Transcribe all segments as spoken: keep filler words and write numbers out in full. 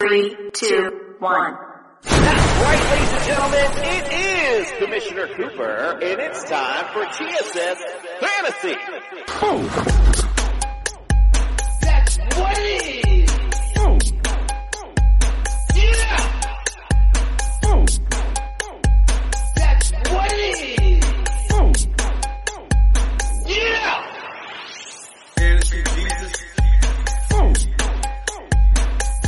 Three, two, one. That's right, ladies and gentlemen. It is Commissioner Cooper, and it's time for T S S Fantasy. Oh. That's what it is. Oh. Yeah. Oh. That's what it is. Oh. Yeah. Fantasy Jesus. Oh.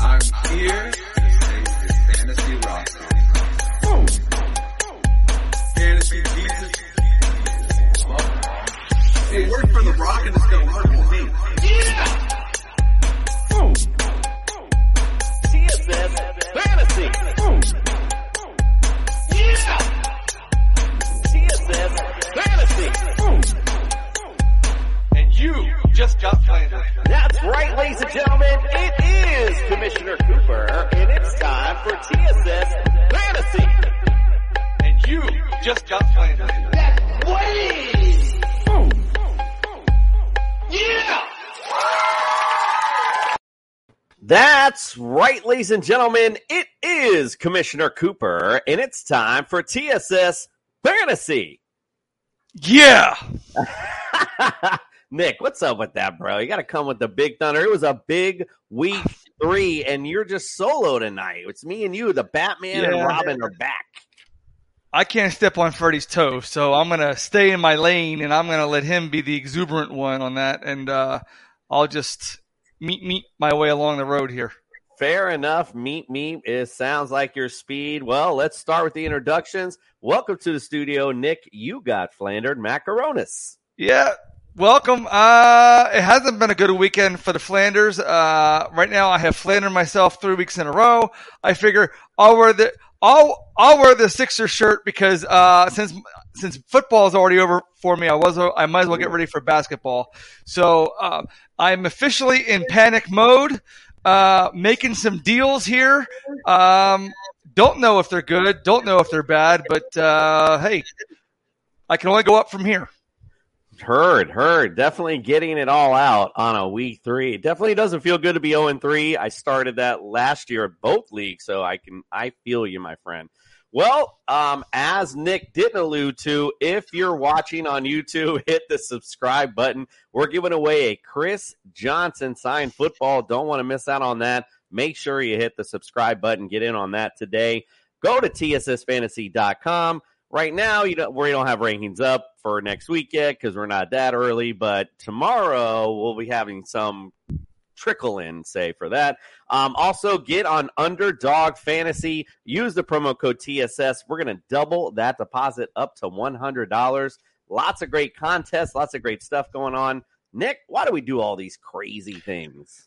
I'm here to save this fantasy roster. Oh. Fantasy Jesus. It worked for The Rock and it's going to work for me. Yeah! Oh. T S S Fantasy. Oh. Yeah! T S S Fantasy. Oh. And you just got planted. That's right, ladies and gentlemen. It is Commissioner Cooper, and it's time for T S S Fantasy. And you just got planted. That's what it is. Boom. Yeah. That's right, ladies and gentlemen. It is Commissioner Cooper, and it's time for T S S Fantasy. Yeah. Nick, what's up with that, bro? You got to come with the big thunder. It was a big week three, and you're just solo tonight. It's me and you. The Batman yeah, and Robin are back. I can't step on Freddy's toe, so I'm going to stay in my lane, and I'm going to let him be the exuberant one on that, and uh, I'll just meet meet my way along the road here. Fair enough. Meet me. It sounds like your speed. Well, let's start with the introductions. Welcome to the studio, Nick. You got flandered macaronis. Yeah. Welcome. Uh, it hasn't been a good weekend for the Flanders. Uh, right now I have flandered myself three weeks in a row. I figure I'll wear the, I'll, I'll wear the Sixers shirt because, uh, since, since football is already over for me, I was, I might as well get ready for basketball. So, um, I'm officially in panic mode, uh, making some deals here. Um, don't know if they're good. Don't know if they're bad, but, uh, hey, I can only go up from here. Heard, heard. Definitely getting it all out on a week three. It definitely doesn't feel good to be oh and three. I started that last year at both leagues, so I can I feel you, my friend. Well, um, as Nick didn't allude to, if you're watching on YouTube, hit the subscribe button. We're giving away a Chris Johnson signed football. Don't want to miss out on that. Make sure you hit the subscribe button. Get in on that today. Go to T S S fantasy dot com. Right now, you don't, we don't have rankings up for next week yet because we're not that early. But tomorrow, we'll be having some trickle-in, say, for that. Um, also, get on Underdog Fantasy. Use the promo code T S S. We're going to double that deposit up to one hundred dollars. Lots of great contests. Lots of great stuff going on. Nick, why do we do all these crazy things?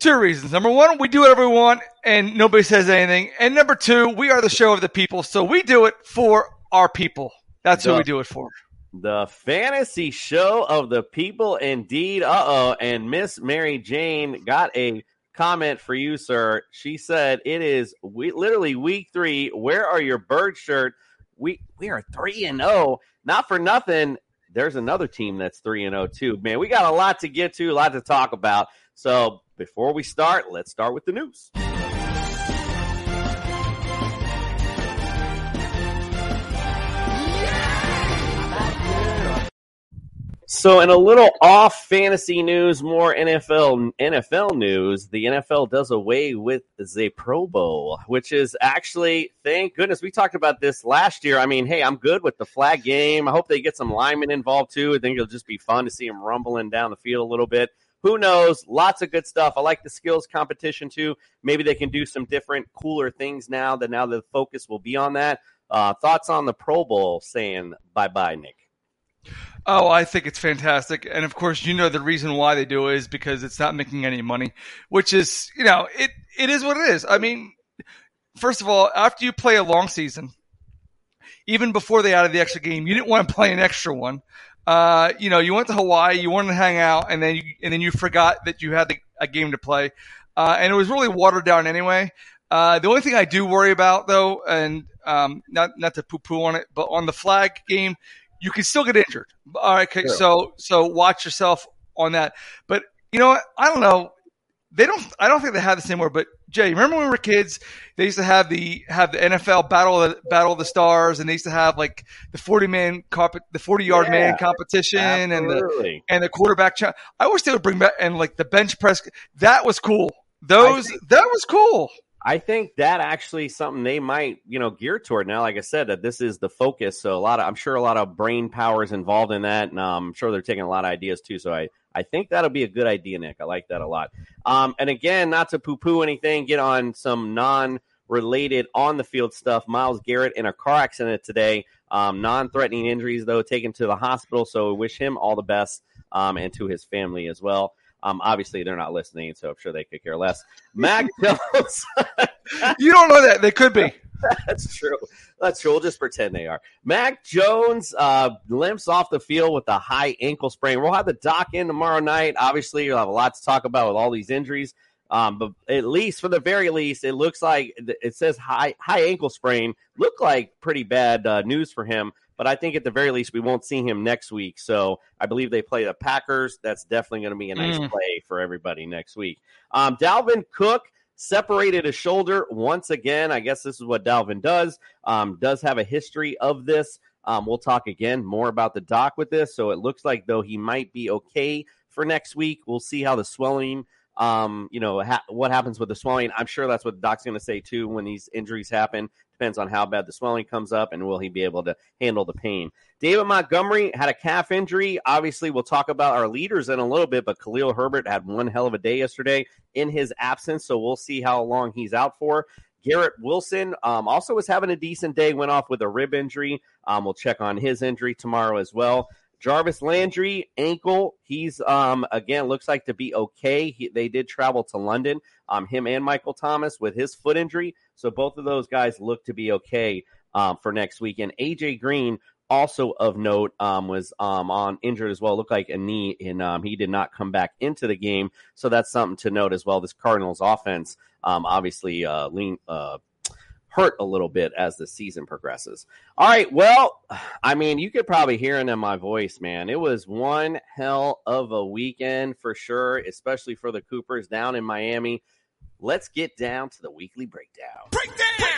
Two reasons. Number one, we do whatever we want and nobody says anything. And number two, we are the show of the people. So we do it for our people. That's the, who we do it for. The fantasy show of the people indeed. Uh-oh. And Miss Mary Jane got a comment for you, sir. She said, it is we- literally week three. Where are your bird shirt? We we are three and oh. Not for nothing. There's another team that's three and oh too. Man, we got a lot to get to, a lot to talk about. So before we start, let's start with the news. Yeah! So in a little off fantasy news, more N F L N F L news, the N F L does away with the Pro Bowl, which is actually, thank goodness, we talked about this last year. I mean, hey, I'm good with the flag game. I hope they get some linemen involved too. I think it'll just be fun to see them rumbling down the field a little bit. Who knows? Lots of good stuff. I like the skills competition, too. Maybe they can do some different, cooler things now that now the focus will be on that. Uh, thoughts on the Pro Bowl saying bye-bye, Nick? Oh, I think it's fantastic. And, of course, you know the reason why they do it is because it's not making any money, which is, you know, it it is what it is. I mean, first of all, after you play a long season, even before they added the extra game, you didn't want to play an extra one. Uh, you know, you went to Hawaii, you wanted to hang out, and then you, and then you forgot that you had the, a game to play. Uh, and it was really watered down anyway. Uh, the only thing I do worry about, though, and um, not not to poo-poo on it, but on the flag game, you can still get injured. All right, okay, sure. so so watch yourself on that. But you know what? I don't know. They don't. I don't think they have the same word. But Jay, remember when we were kids? They used to have the have the N F L battle of the, battle of the stars, and they used to have like the forty man comp, the forty yard yeah, man competition, absolutely. and the and the quarterback challenge. I wish they would bring back and like the bench press. That was cool. Those think, that was cool. I think that actually something they might you know gear toward now. Like I said, that this is the focus. So a lot of I'm sure a lot of brain power is involved in that, and um, I'm sure they're taking a lot of ideas too. So I. I think that'll be a good idea, Nick. I like that a lot. Um, and again, not to poo-poo anything, get on some non-related on-the-field stuff. Myles Garrett in a car accident today. Um, non-threatening injuries, though, taken to the hospital. So we wish him all the best um, and to his family as well. Um, obviously, they're not listening, so I'm sure they could care less. Mac Jones. You don't know that. They could be. That's true. That's true. We'll just pretend they are. Mac Jones uh, limps off the field with a high ankle sprain. We'll have the doc in tomorrow night. Obviously, you'll have a lot to talk about with all these injuries. Um, but at least, for the very least, it looks like it says high high ankle sprain. Looked like pretty bad uh, news for him. But I think at the very least, we won't see him next week. So I believe they play the Packers. That's definitely going to be a nice mm. play for everybody next week. Um, Dalvin Cook. Separated his shoulder once again. I guess this is what Dalvin does. Um, does have a history of this. Um, we'll talk again more about the doc with this. So it looks like, though, he might be okay for next week. We'll see how the swelling, um, you know, ha- what happens with the swelling. I'm sure that's what the doc's going to say, too, when these injuries happen. Depends on how bad the swelling comes up and will he be able to handle the pain. David Montgomery had a calf injury. Obviously, we'll talk about our leaders in a little bit, but Khalil Herbert had one hell of a day yesterday in his absence, so we'll see how long he's out for. Garrett Wilson um, also was having a decent day, went off with a rib injury. Um, we'll check on his injury tomorrow as well. Jarvis Landry, ankle. He's, um, again, looks like to be okay. He, they did travel to London, um, him and Michael Thomas with his foot injury. So both of those guys look to be okay um, for next week. And A J Green, also of note, um, was um, on injured as well. Looked like a knee, and um, he did not come back into the game. So that's something to note as well. This Cardinals offense um, obviously uh, lean, uh hurt a little bit as the season progresses. All right, well, I mean, you could probably hear it in my voice, man. It was one hell of a weekend for sure, especially for the Coopers down in Miami. Let's get down to the weekly breakdown. Breakdown! Breakdown!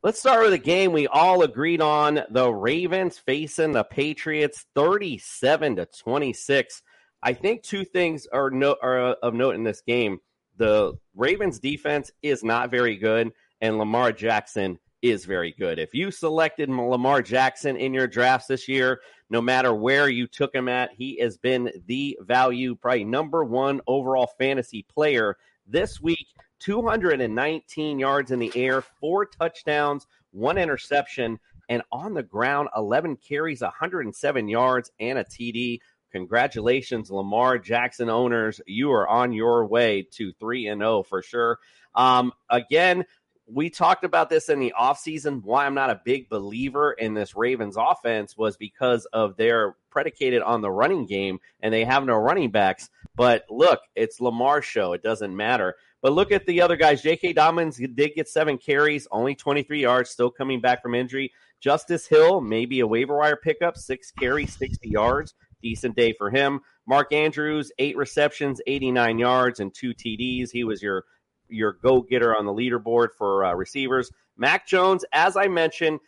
Let's start with a game we all agreed on. The Ravens facing the Patriots, thirty-seven to twenty-six. I think two things are, no, are of note in this game. The Ravens defense is not very good, and Lamar Jackson is very good. If you selected Lamar Jackson in your drafts this year, no matter where you took him at, he has been the value, probably number one overall fantasy player this week. two hundred nineteen yards in the air, four touchdowns, one interception, and on the ground, eleven carries, one hundred seven yards, and a T D. Congratulations, Lamar Jackson owners. You are on your way to three and oh for sure. Um, again, we talked about this in the offseason. Why I'm not a big believer in this Ravens offense was because of their predicated on the running game, and they have no running backs. But look, it's Lamar's show. It doesn't matter. But look at the other guys. J K. Dobbins did get seven carries, only twenty-three yards, still coming back from injury. Justice Hill, maybe a waiver wire pickup, six carries, sixty yards. Decent day for him. Mark Andrews, eight receptions, eighty-nine yards, and two T Ds. He was your your go-getter on the leaderboard for uh, receivers. Mac Jones, as I mentioned,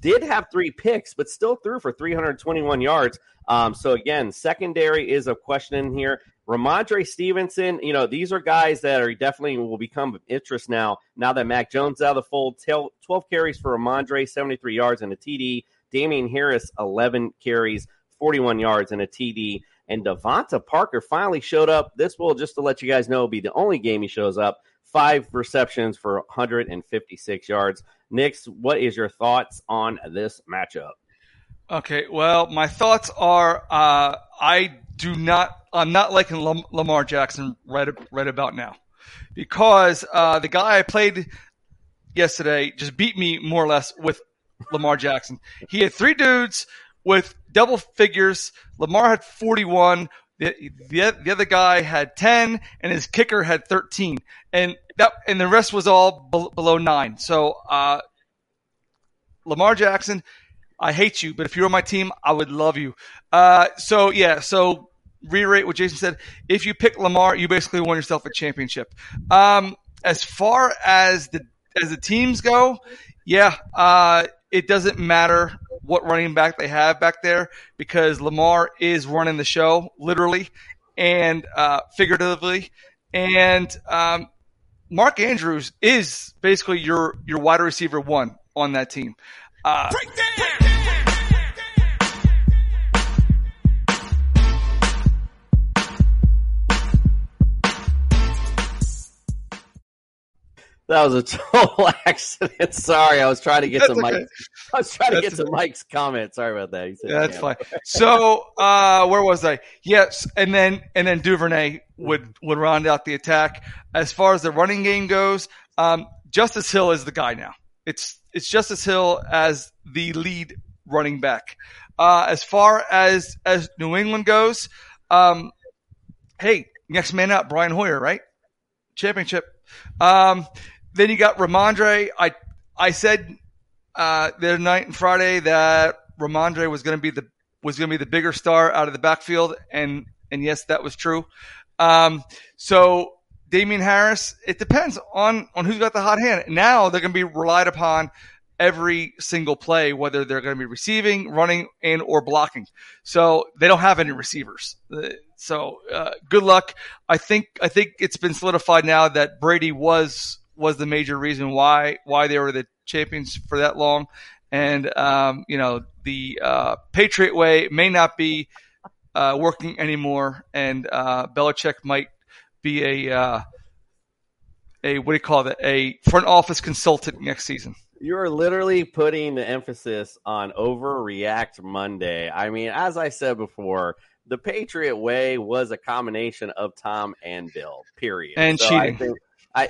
did have three picks, but still threw for three hundred twenty-one yards. Um, so, again, secondary is a question in here. Ramondre Stevenson, you know, these are guys that are definitely will become of interest now, now that Mac Jones out of the fold. twelve carries for Ramondre, seventy-three yards and a T D. Damian Harris, eleven carries, forty-one yards and a T D. And Devonta Parker finally showed up. This will, just to let you guys know, be the only game he shows up. Five receptions for one hundred fifty-six yards. Nick, what is your thoughts on this matchup? Okay, well, my thoughts are uh, I do not – I'm not liking Lam- Lamar Jackson right, right about now because uh, the guy I played yesterday just beat me more or less with Lamar Jackson. He had three dudes with double figures. Lamar had forty-one. The, the the other guy had ten, and his kicker had thirteen, and that and the rest was all be, below nine. So, uh, Lamar Jackson, I hate you, but if you were my team, I would love you. Uh, so yeah, so reiterate what Jason said. If you pick Lamar, you basically won yourself a championship. Um, as far as the as the teams go, yeah, uh, it doesn't matter what running back they have back there because Lamar is running the show literally and uh, figuratively. And um, Mark Andrews is basically your, your wide receiver one on that team. Uh, Break down! Break down! That was a total accident. Sorry, I was trying to get that's to okay. Mike's. I was trying to that's get to okay. Mike's comment. Sorry about that. He said, yeah, that's yeah. fine. So, uh, where was I? Yes, and then and then Duvernay would would round out the attack. As far as the running game goes, um, Justice Hill is the guy now. It's it's Justice Hill as the lead running back. Uh, as far as as New England goes, um, hey, next man up, Brian Hoyer, right? Championship. Um, Then you got Ramondre. I I said uh, the other night and Friday that Ramondre was going to be the was going to be the bigger star out of the backfield, and and yes, that was true. Um, so Damian Harris, it depends on on who's got the hot hand. Now they're going to be relied upon every single play, whether they're going to be receiving, running, and or blocking. So they don't have any receivers. So uh, good luck. I think I think it's been solidified now that Brady was. was the major reason why why they were the champions for that long. And, um, you know, the uh, Patriot way may not be uh, working anymore, and uh, Belichick might be a, uh, a what do you call that, a front office consultant next season. You're literally putting the emphasis on overreact Monday. I mean, as I said before, the Patriot way was a combination of Tom and Bill, period. And so cheating. I think I...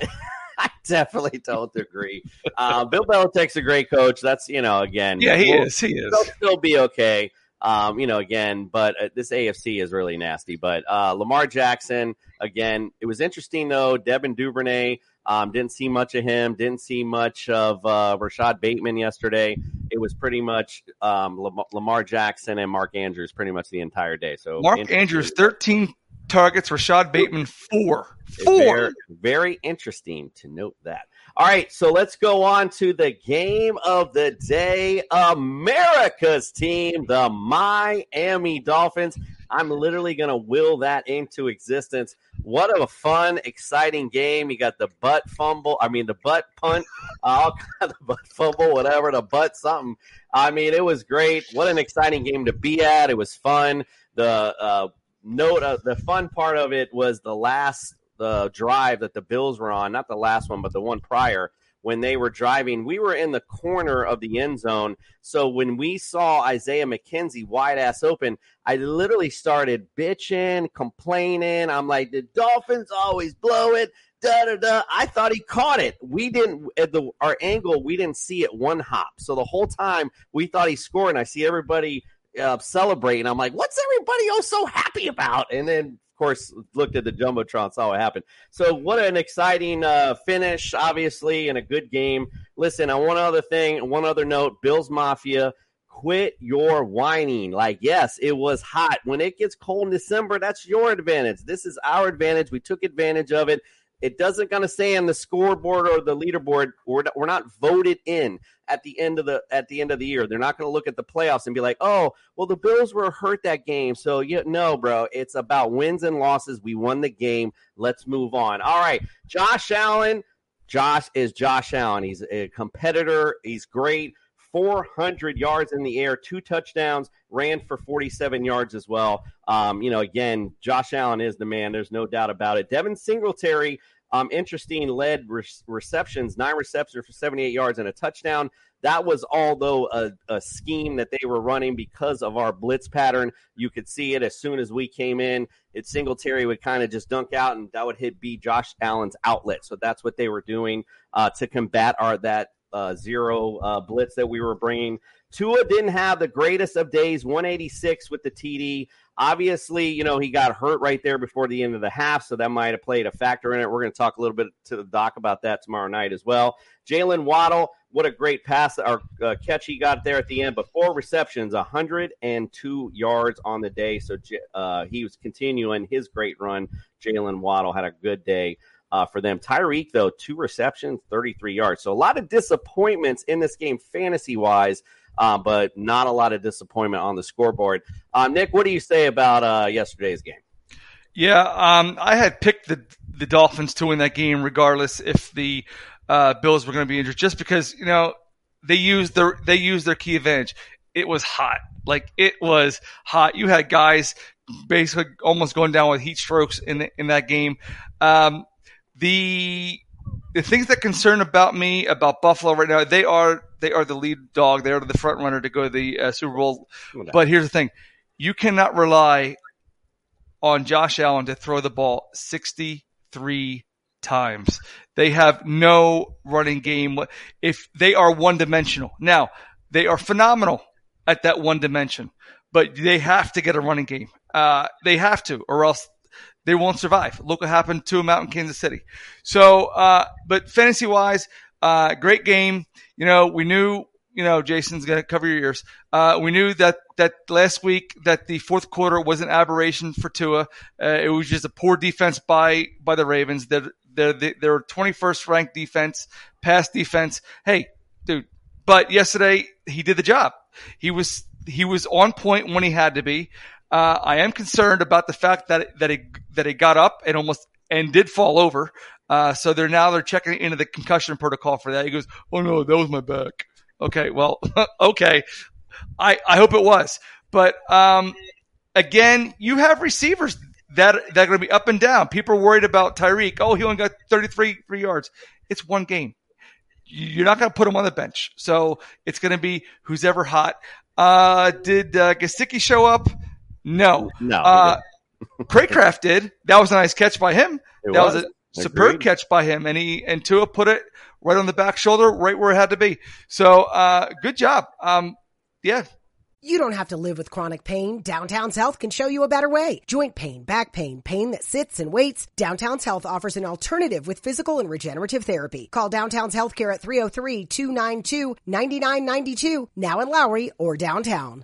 I definitely don't agree. Uh, Bill Belichick's a great coach. That's, you know, again. Yeah, he we'll, is. He is. He'll still be okay, um, you know, again. But uh, this A F C is really nasty. But uh, Lamar Jackson, again, it was interesting, though. Devin Duvernay, um, didn't see much of him. Didn't see much of uh, Rashad Bateman yesterday. It was pretty much um, Lam- Lamar Jackson and Mark Andrews pretty much the entire day. So Mark Andrews, thirteen targets, Rashad Bateman, four. Four. Very, very interesting to note that. All right, so let's go on to the game of the day. America's team, the Miami Dolphins. I'm literally going to will that into existence. What a fun, exciting game. You got the butt fumble. I mean, the butt punt. Uh, the butt fumble, whatever, the butt something. I mean, it was great. What an exciting game to be at. It was fun. The uh Note uh, the fun part of it was the last the uh, drive that the Bills were on, not the last one, but the one prior, when they were driving, we were in the corner of the end zone. So when we saw Isaiah McKenzie wide ass open, I literally started bitching, complaining. I'm like, the Dolphins always blow it. Da, da, da. I thought he caught it. We didn't at the our angle. We didn't see it one hop. So the whole time we thought he scored. And I see everybody uh, celebrating. I'm like, what's everybody oh so happy about? And then, of course, looked at the jumbotron, saw what happened. So what an exciting uh, finish, obviously, and a good game. Listen, on one other thing, one other note, Bills Mafia. Quit your whining. Like, yes, it was hot. When it gets cold in December, that's your advantage. This is our advantage. We took advantage of it. It doesn't going to say on the scoreboard or the leaderboard. We're, we're not voted in at the end of the at the end of the year. They're not going to look at the playoffs and be like, oh, well, the Bills were hurt that game. So, you know, bro, it's about wins and losses. We won the game. Let's move on. All right, Josh Allen. Josh is Josh Allen. He's a competitor. He's great. four hundred yards in the air, two touchdowns, ran for forty-seven yards as well. Um, you know, again, Josh Allen is the man. There's no doubt about it. Devin Singletary, um, interesting, led re- receptions, nine receptions for seventy-eight yards and a touchdown. That was although a, a scheme that they were running because of our blitz pattern. You could see it as soon as we came in. It Singletary would kind of just dunk out, and that would hit B Josh Allen's outlet. So that's what they were doing uh, to combat our that. Uh, zero uh, blitz that we were bringing. Tua didn't have the greatest of days, one eighty-six with the T D. Obviously, you know, he got hurt right there before the end of the half, so that might have played a factor in it. We're going to talk a little bit to the doc about that tomorrow night as well. Jalen Waddle, what a great pass or uh, catch he got there at the end, but four receptions, one hundred two yards on the day. So uh, he was continuing his great run. Jalen Waddle had a good day. Uh, for them. Tyreek, though, two receptions, thirty-three yards. So a lot of disappointments in this game fantasy-wise, uh, but not a lot of disappointment on the scoreboard. Um, Nick, what do you say about uh, yesterday's game? Yeah, um, I had picked the the Dolphins to win that game regardless if the uh, Bills were going to be injured, just because, you know, they used their, they used their key advantage. It was hot. Like, it was hot. You had guys basically almost going down with heat strokes in the, in that game. Um The the things that concern about me about Buffalo right now, they are they are the lead dog. They are the front runner to go to the uh, Super Bowl. Okay. But here's the thing: you cannot rely on Josh Allen to throw the ball sixty-three times. They have no running game. If they are one dimensional now, they are phenomenal at that one dimension. But they have to get a running game. Uh, they have to, or else. They won't survive. Look what happened to them out in Kansas City. So, uh, but fantasy-wise, uh, great game. You know, we knew, you know, Jason's going to cover your ears. Uh, we knew that, that last week that the fourth quarter was an aberration for Tua. Uh, it was just a poor defense by, by the Ravens. They're, they're, they're twenty-first ranked defense, pass defense. Hey, dude, but yesterday he did the job. He was, he was on point when he had to be. Uh, I am concerned about the fact that that it that it got up and almost and did fall over. Uh, so they're now they're checking into the concussion protocol for that. He goes, "Oh no, that was my back." Okay, well, okay. I I hope it was, but um, again, you have receivers that that are going to be up and down. People are worried about Tyreek. Oh, he only got thirty-three three yards. It's one game. You're not going to put him on the bench, so it's going to be who's ever hot. Uh, did uh, Gesicki show up? No, no. Uh, Craycraft did. That was a nice catch by him. It that was, was a superb Agreed. catch by him, and he and Tua put it right on the back shoulder, right where it had to be. So, uh, good job. Um, yeah. You don't have to live with chronic pain. Downtown's Health can show you a better way. Joint pain, back pain, pain that sits and waits. Downtown's Health offers an alternative with physical and regenerative therapy. Call Downtown's Healthcare at three oh three, two nine two, nine nine nine two, now in Lowry or downtown.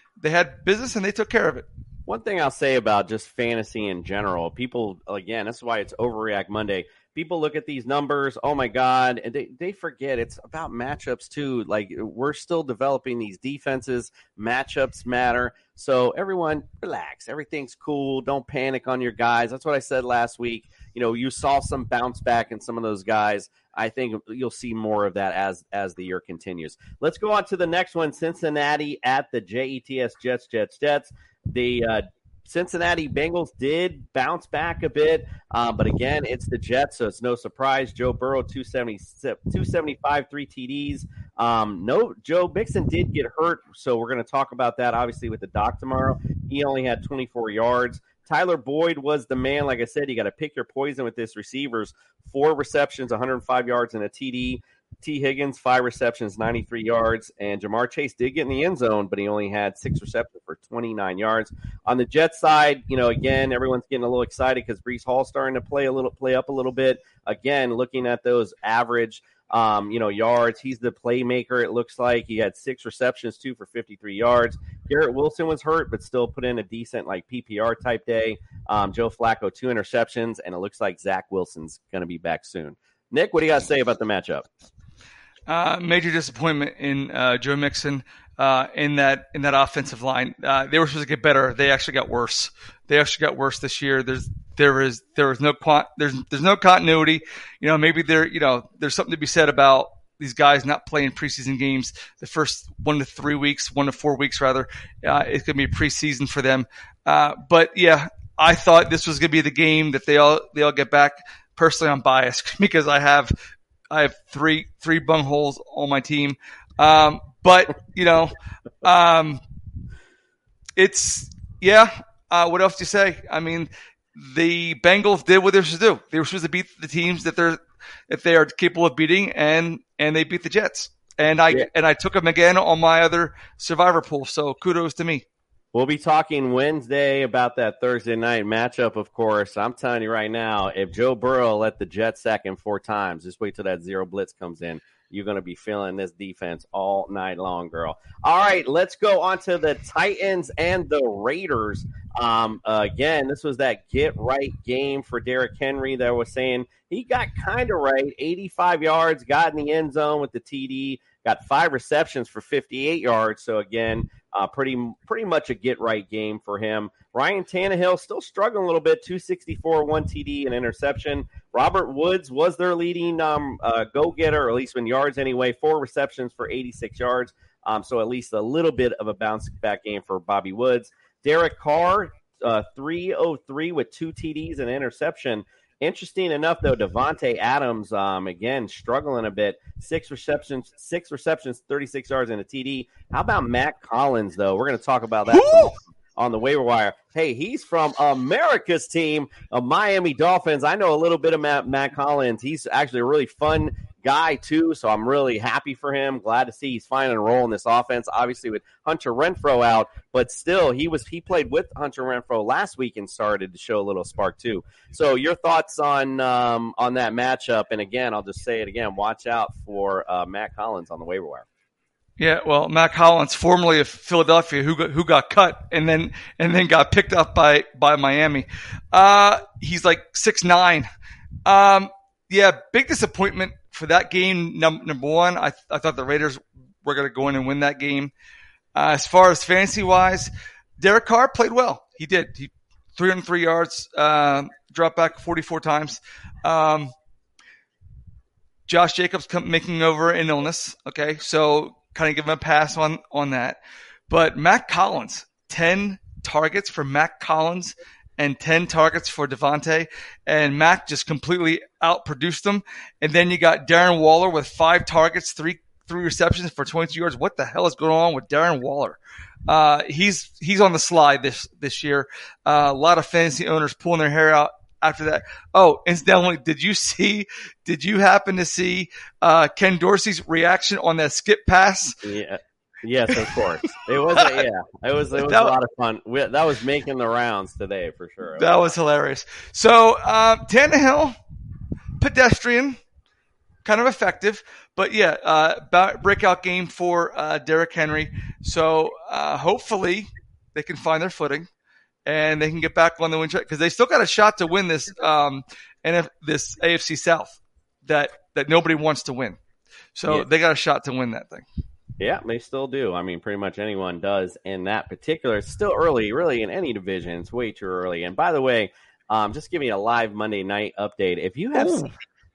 They had business and they took care of it. One thing I'll say about just fantasy in general, people, again, this is why it's Overreact Monday. People look at these numbers, oh my God, and they, they forget it's about matchups too. Like, we're still developing these defenses. Matchups matter. So everyone, relax. Everything's cool. Don't panic on your guys. That's what I said last week. You know, you saw some bounce back in some of those guys. I think you'll see more of that as as the year continues. Let's go on to the next one, Cincinnati at the Jets, Jets, Jets, Jets. The uh, Cincinnati Bengals did bounce back a bit, uh, but again, it's the Jets, so it's no surprise. Joe Burrow, two seventy, two seventy-five, three T Ds. Um, no, Joe Mixon did get hurt, so we're going to talk about that, obviously, with the doc tomorrow. He only had twenty-four yards. Tyler Boyd was the man. Like I said, you got to pick your poison with this receivers. Four receptions, one hundred five yards, and a T D. T. Higgins, five receptions, ninety-three yards. And Jamar Chase did get in the end zone, but he only had six receptions for twenty-nine yards. On the Jets side, you know, again, everyone's getting a little excited because Breece Hall's starting to play a little, play up a little bit. Again, looking at those average, um, you know, yards, he's the playmaker, it looks like. He had six receptions, two for fifty-three yards. Garrett Wilson was hurt, but still put in a decent, like, P P R type day. Um, Joe Flacco, two interceptions, and it looks like Zach Wilson's going to be back soon. Nick, what do you got to say about the matchup? Uh, major disappointment in uh, Joe Mixon uh, in that in that offensive line. Uh, they were supposed to get better. They actually got worse. They actually got worse this year. There's there is there is no there's there's no continuity. You know, maybe there you know there's something to be said about these guys not playing preseason games. The first one to three weeks, one to four weeks rather, uh, it's going to be preseason for them. Uh, but yeah, I thought this was going to be the game that they all they all get back. Personally, I'm biased because I have. I have three three bungholes on my team, um, but you know, um, it's yeah. Uh, what else do you say? I mean, the Bengals did what they were supposed to do. They were supposed to beat the teams that they're that they are capable of beating, and and they beat the Jets. And I yeah. and I took them again on my other survivor pool. So kudos to me. We'll be talking Wednesday about that Thursday night matchup, of course. I'm telling you right now, if Joe Burrow let the Jets sack him four times, just wait till that zero blitz comes in. You're going to be feeling this defense all night long, girl. All right, let's go on to the Titans and the Raiders. Um, uh, again, this was that get-right game for Derrick Henry that I was saying. He got kind of right, eighty-five yards, got in the end zone with the T D, got five receptions for fifty-eight yards. So, again, uh, pretty pretty much a get-right game for him. Ryan Tannehill still struggling a little bit, two sixty-four, one T D, and interception. Robert Woods was their leading um, uh, go-getter, or at least in yards anyway, four receptions for eighty-six yards. Um, so at least a little bit of a bounce-back game for Bobby Woods. Derek Carr, uh, three oh three with two T Ds and interception. Interesting enough, though, Devontae Adams, um, again, struggling a bit. Six receptions, six receptions, thirty-six yards, and a T D. How about Mac Hollins, though? We're going to talk about that tomorrow on the waiver wire. Hey, he's from America's team of Miami Dolphins. I know a little bit of Matt, Mac Hollins. He's actually a really fun guy, too, so I'm really happy for him. Glad to see he's finding a role in this offense, obviously, with Hunter Renfro out. But still, he was he played with Hunter Renfro last week and started to show a little spark, too. So your thoughts on um, on that matchup? And, again, I'll just say it again. Watch out for uh, Mac Hollins on the waiver wire. Yeah, well, Mac Hollins, formerly of Philadelphia, who got, who got cut and then and then got picked up by by Miami. Uh, he's like six nine. Um, yeah, big disappointment for that game. Num- number one, I th- I thought the Raiders were going to go in and win that game. Uh, as far as fantasy wise, Derek Carr played well. He did. He three hundred three yards, uh, dropped back forty-four times. Um, Josh Jacobs come- making over an illness. Okay, so. Kind of give him a pass on, on that. But Mac Collins, ten targets for Mac Collins and ten targets for Devontae. And Mac just completely outproduced them. And then you got Darren Waller with five targets, three three receptions for twenty-two yards. What the hell is going on with Darren Waller? Uh, he's he's on the slide this, this year. Uh, a lot of fantasy owners pulling their hair out after that. Oh, incidentally, did you see, did you happen to see, uh, Ken Dorsey's reaction on that skip pass? Yeah. Yes, of course. It was, a, yeah, it was, it was that, a lot of fun. We, that was making the rounds today for sure. That was hilarious. So, um, Tannehill, pedestrian, kind of effective, but yeah, uh, breakout game for, uh, Derrick Henry. So, uh, hopefully they can find their footing and they can get back on the win track because they still got a shot to win this um and if this A F C South that that nobody wants to win. So yeah. They got a shot to win that thing. Yeah, they still do. I mean, pretty much anyone does in that particular. It's still early, really, in any division. It's way too early. And by the way, um, just give me a live Monday night update. If you have Ooh.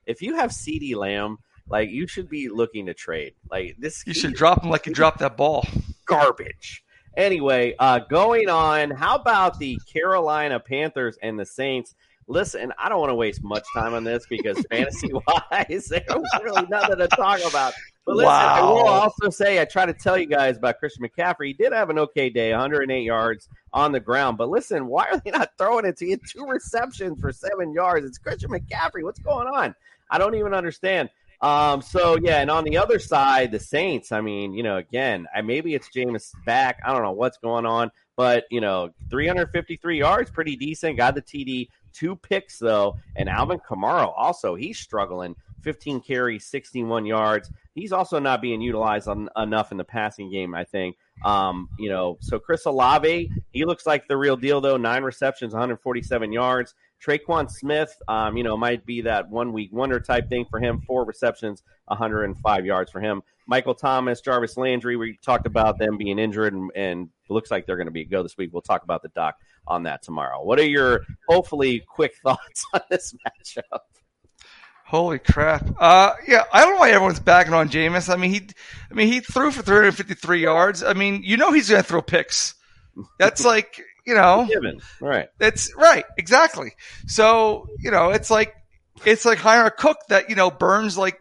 if you have CeeDee Lamb, like, you should be looking to trade. Like this, You should drop him like you dropped that ball. Garbage. Anyway, uh, going on, how about the Carolina Panthers and the Saints? Listen, I don't want to waste much time on this because fantasy-wise, there's really nothing to talk about. But listen, wow. I will also say I try to tell you guys about Christian McCaffrey. He did have an okay day, one hundred eight yards on the ground. But listen, why are they not throwing it to you? Two receptions for seven yards. It's Christian McCaffrey. What's going on? I don't even understand. Um, so, yeah, and on the other side, the Saints, I mean, you know, again, I, maybe it's Jameis back. I don't know what's going on. But, you know, three hundred fifty-three yards, pretty decent. Got the T D. Two picks, though, and Alvin Kamara also, he's struggling. fifteen carries, sixty-one yards. He's also not being utilized on, enough in the passing game, I think. Um, you know, so Chris Olave, he looks like the real deal, though. Nine receptions, one hundred forty-seven yards. Traquan Smith, um, you know, might be that one-week wonder type thing for him. Four receptions, one hundred five yards for him. Michael Thomas, Jarvis Landry, we talked about them being injured, and, and it looks like they're going to be go this week. We'll talk about the doc on that tomorrow. What are your hopefully quick thoughts on this matchup? Holy crap! Uh, yeah, I don't know why everyone's backing on Jameis. I mean, he, I mean, he threw for three hundred fifty-three yards. I mean, you know, he's going to throw picks. That's like, you know, given. Right? That's right, exactly. So you know, it's like it's like hiring a cook that you know burns like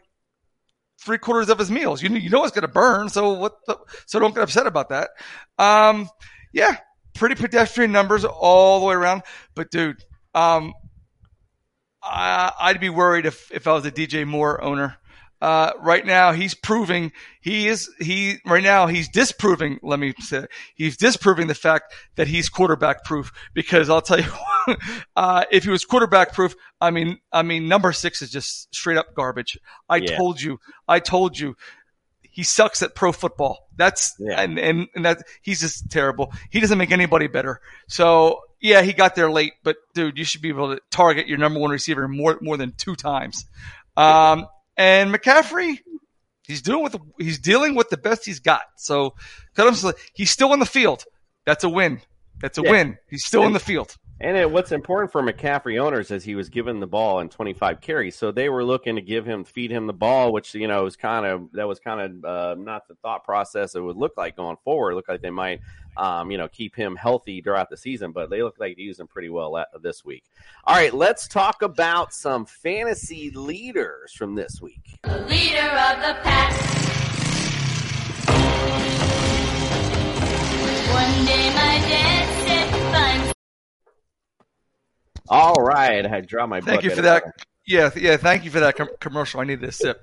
three quarters of his meals. You you know it's going to burn. So what? The, so don't get upset about that. Um, yeah. Pretty pedestrian numbers all the way around. But, dude, um, I, I'd be worried if, if I was a D J Moore owner. Uh, right now, he's proving he is he right now he's disproving. Let me say he's disproving the fact that he's quarterback proof, because I'll tell you, uh, if he was quarterback proof, I mean, I mean, number six is just straight up garbage. I yeah. told you, I told you. He sucks at pro football. That's yeah. and, and, and that he's just terrible. He doesn't make anybody better. So yeah, he got there late, but dude, you should be able to target your number one receiver more more than two times. Um, and McCaffrey, he's doing with he's dealing with the best he's got. So cut him. He's still in the field. That's a win. That's a yeah. win. He's still in the field. And it, what's important for McCaffrey owners is he was given the ball in twenty-five carries, so they were looking to give him, feed him the ball, which you know was kind of that was kind of uh, not the thought process it would look like going forward. It looked like they might, um, you know, keep him healthy throughout the season, but they look like they used him pretty well this week. All right, let's talk about some fantasy leaders from this week. Leader of the pack. One day my dad said fun. All right, I draw my. Thank you for that. There. Yeah, yeah. Thank you for that com- commercial. I need this sip.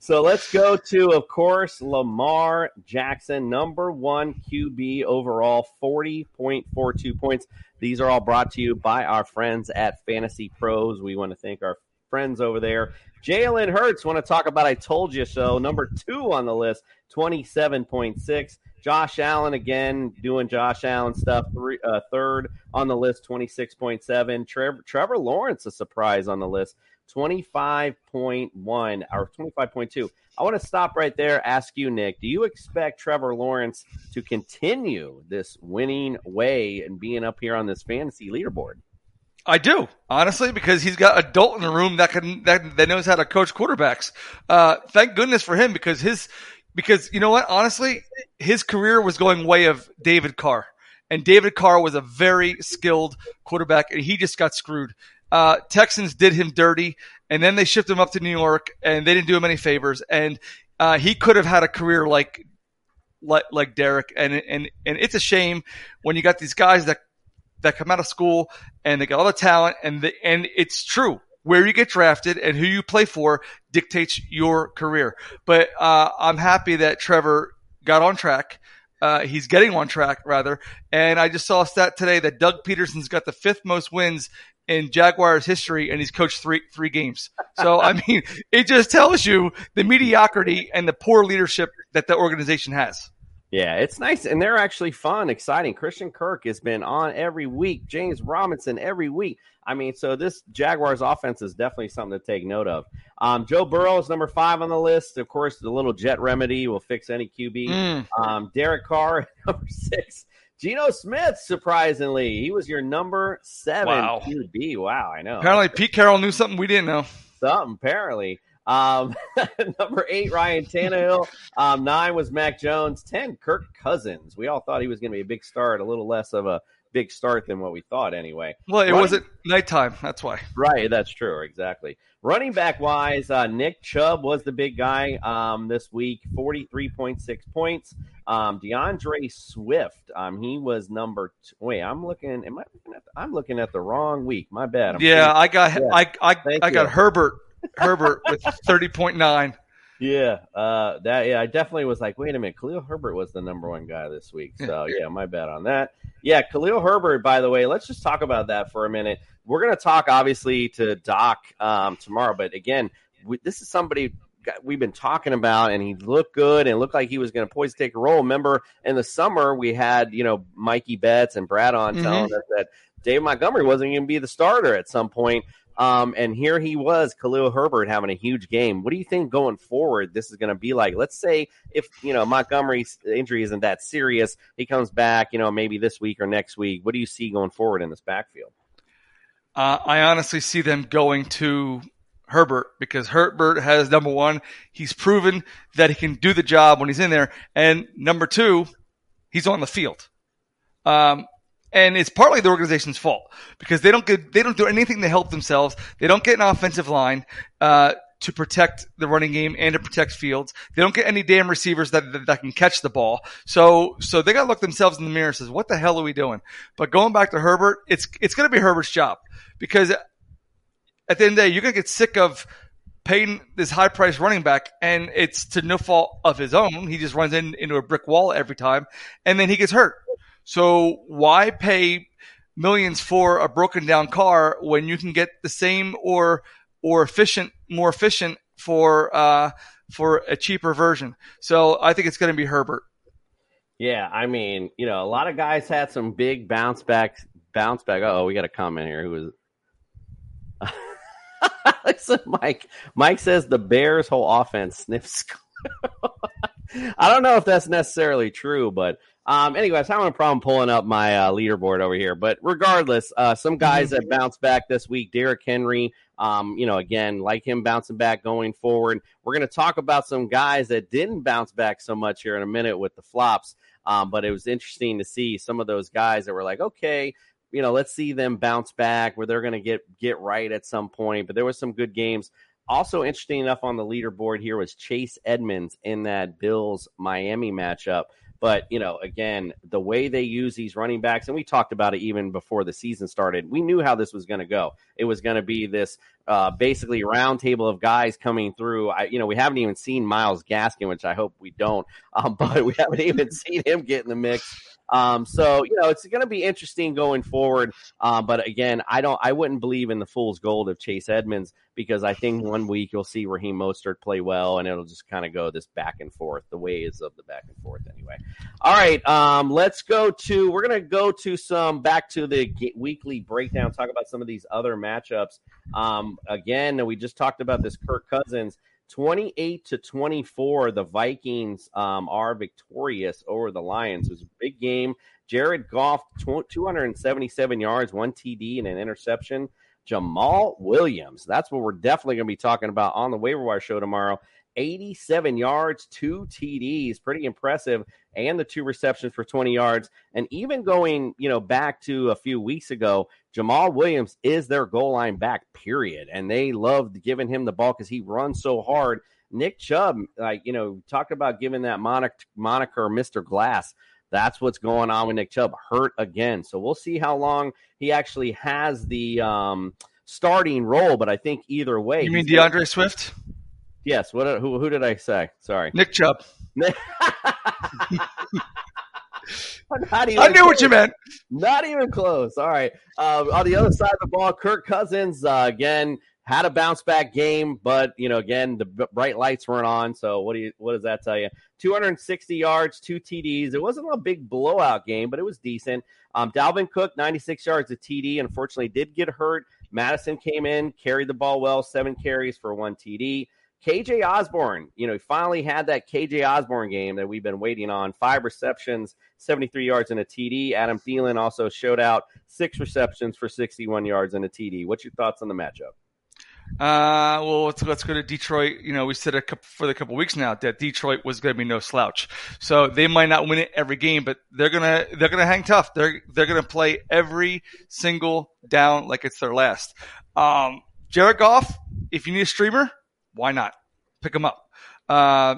So let's go to, of course, Lamar Jackson, number one Q B overall, forty point four two points. These are all brought to you by our friends at Fantasy Pros. We want to thank our friends over there. Jalen Hurts, want to talk about I told you so. Number two on the list, twenty seven point six. Josh Allen, again, doing Josh Allen stuff, three, uh, third on the list, twenty-six point seven. Trevor, Trevor Lawrence, a surprise on the list, twenty-five point one or twenty-five point two. I want to stop right there, ask you, Nick, do you expect Trevor Lawrence to continue this winning way and being up here on this fantasy leaderboard? I do, honestly, because he's got an adult in the room that can that, that knows how to coach quarterbacks. Uh, thank goodness for him, because his – Because, you know what, honestly, his career was going way of David Carr. And David Carr was a very skilled quarterback, and he just got screwed. Uh, Texans did him dirty, and then they shipped him up to New York, and they didn't do him any favors. And uh, he could have had a career like like, like Derek. And, and and it's a shame when you got these guys that that come out of school, and they got all the talent, and the, and it's true. Where you get drafted and who you play for dictates your career. But uh, I'm happy that Trevor got on track. Uh, he's getting on track, rather. And I just saw a stat today that Doug Peterson's got the fifth most wins in Jaguars history, and he's coached three three games. So, I mean, it just tells you the mediocrity and the poor leadership that the organization has. Yeah, it's nice, and they're actually fun, exciting. Christian Kirk has been on every week. James Robinson every week. I mean, so this Jaguars offense is definitely something to take note of. Um, Joe Burrow is number five on the list. Of course, the little jet remedy will fix any Q B. Mm. Um, Derek Carr, number six. Geno Smith, surprisingly, he was your number seven wow. Q B. Wow, I know. Apparently, Pete Carroll knew something we didn't know. Something, apparently. Um, number eight, Ryan Tannehill. Um, nine was Mac Jones. Ten, Kirk Cousins. We all thought he was going to be a big start, a little less of a big start than what we thought anyway. Well, it Running- wasn't nighttime. That's why. Right. That's true. Exactly. Running back wise, uh, Nick Chubb was the big guy um, this week, forty-three point six points. Um, DeAndre Swift, um, he was number two. Wait, I'm looking. Am I looking at the, I'm looking at the wrong week. My bad. I'm yeah, I got, yeah, I got I Thank I got you. Herbert. Herbert with thirty point nine. Yeah, uh, that yeah, I definitely was like, wait a minute, Khalil Herbert was the number one guy this week. So yeah, my bad on that. Yeah, Khalil Herbert. By the way, let's just talk about that for a minute. We're gonna talk obviously to Doc um, tomorrow, but again, we, this is somebody we've been talking about, and he looked good and looked like he was going to poise to take a role. Remember, in the summer, we had, you know, Mikey Betts and Brad on mm-hmm. telling us that David Montgomery wasn't going to be the starter at some point. Um, and here he was, Khalil Herbert, having a huge game. What do you think going forward this is going to be like? Let's say if, you know, Montgomery's injury isn't that serious, he comes back, you know, maybe this week or next week. What do you see going forward in this backfield? Uh, I honestly see them going to Herbert, because Herbert has, number one, he's proven that he can do the job when he's in there. And number two, he's on the field. Um, and it's partly the organization's fault, because they don't get, they don't do anything to help themselves. They don't get an offensive line, uh, to protect the running game and to protect Fields. They don't get any damn receivers that, that, that can catch the ball. So, so they gotta look themselves in the mirror and says, what the hell are we doing? But going back to Herbert, it's, it's gonna be Herbert's job, because at the end of the day, you're going to get sick of paying this high-priced running back, and it's to no fault of his own. He just runs in, into a brick wall every time, and then he gets hurt. So why pay millions for a broken-down car when you can get the same or or efficient, more efficient for uh, for a cheaper version? So I think it's going to be Herbert. Yeah, I mean, you know, a lot of guys had some big bounce backs. Bounce back. Uh-oh, we got a comment here. Who was it? Listen, Mike. Mike says the Bears' whole offense sniffs. I don't know if that's necessarily true, but um, anyway, I was having a problem pulling up my uh, leaderboard over here. But regardless, uh, some guys that bounced back this week, Derrick Henry, um, you know, again, like him bouncing back going forward. We're going to talk about some guys that didn't bounce back so much here in a minute with the flops. Um, but it was interesting to see some of those guys that were like, okay, you know, let's see them bounce back where they're going to get get right at some point. But there was some good games. Also interesting enough on the leaderboard here was Chase Edmonds in that Bills-Miami matchup. But, you know, again, the way they use these running backs, and we talked about it even before the season started, we knew how this was going to go. It was going to be this uh, basically round table of guys coming through. I, you know, we haven't even seen Myles Gaskin, which I hope we don't, um, but we haven't even seen him get in the mix. Um, so, you know, it's going to be interesting going forward. Um, but again, I don't, I wouldn't believe in the fool's gold of Chase Edmonds, because I think one week you'll see Raheem Mostert play well, and it'll just kind of go this back and forth, the ways of the back and forth anyway. All right. Um, let's go to, we're going to go to some back to the g- weekly breakdown, talk about some of these other matchups. Um, again, we just talked about this Kirk Cousins. twenty-eight to twenty-four, the Vikings um, are victorious over the Lions. It was a big game. Jared Goff, two hundred seventy-seven yards, one T D, and an interception. Jamal Williams, that's what we're definitely going to be talking about on the Waiver Wire Show tomorrow. eighty-seven yards, two T Ds, pretty impressive, and the two receptions for twenty yards. And even going, you know, back to a few weeks ago, Jamal Williams is their goal line back, period. And they loved giving him the ball because he runs so hard. Nick Chubb, like, you know, talk about giving that moniker Mister Glass. That's what's going on with Nick Chubb, hurt again. So we'll see how long he actually has the um, starting role, but I think either way. You mean DeAndre Swift? Yes. What? Who? Who did I say? Sorry. Nick Chubb. Not even I knew close. What you meant. Not even close. All right. Uh, on the other side of the ball, Kirk Cousins, uh, again, had a bounce back game, but you know, again, the bright lights weren't on. So what do you, what does that tell you? two hundred sixty yards, two T Ds. It wasn't a big blowout game, but it was decent. Um, Dalvin Cook, ninety-six yards, a T D. Unfortunately, did get hurt. Madison came in, carried the ball well, seven carries for one T D. K J Osborne, you know, he finally had that K J Osborne game that we've been waiting on. Five receptions, seventy-three yards and a T D. Adam Thielen also showed out, six receptions for sixty-one yards and a T D. What's your thoughts on the matchup? Uh, well, let's, let's go to Detroit. You know, we said a couple, for the couple weeks now that Detroit was going to be no slouch. So they might not win it every game, but they're gonna they're gonna hang tough. They're they're gonna play every single down like it's their last. Um, Jared Goff, if you need a streamer, why not pick him up? Uh,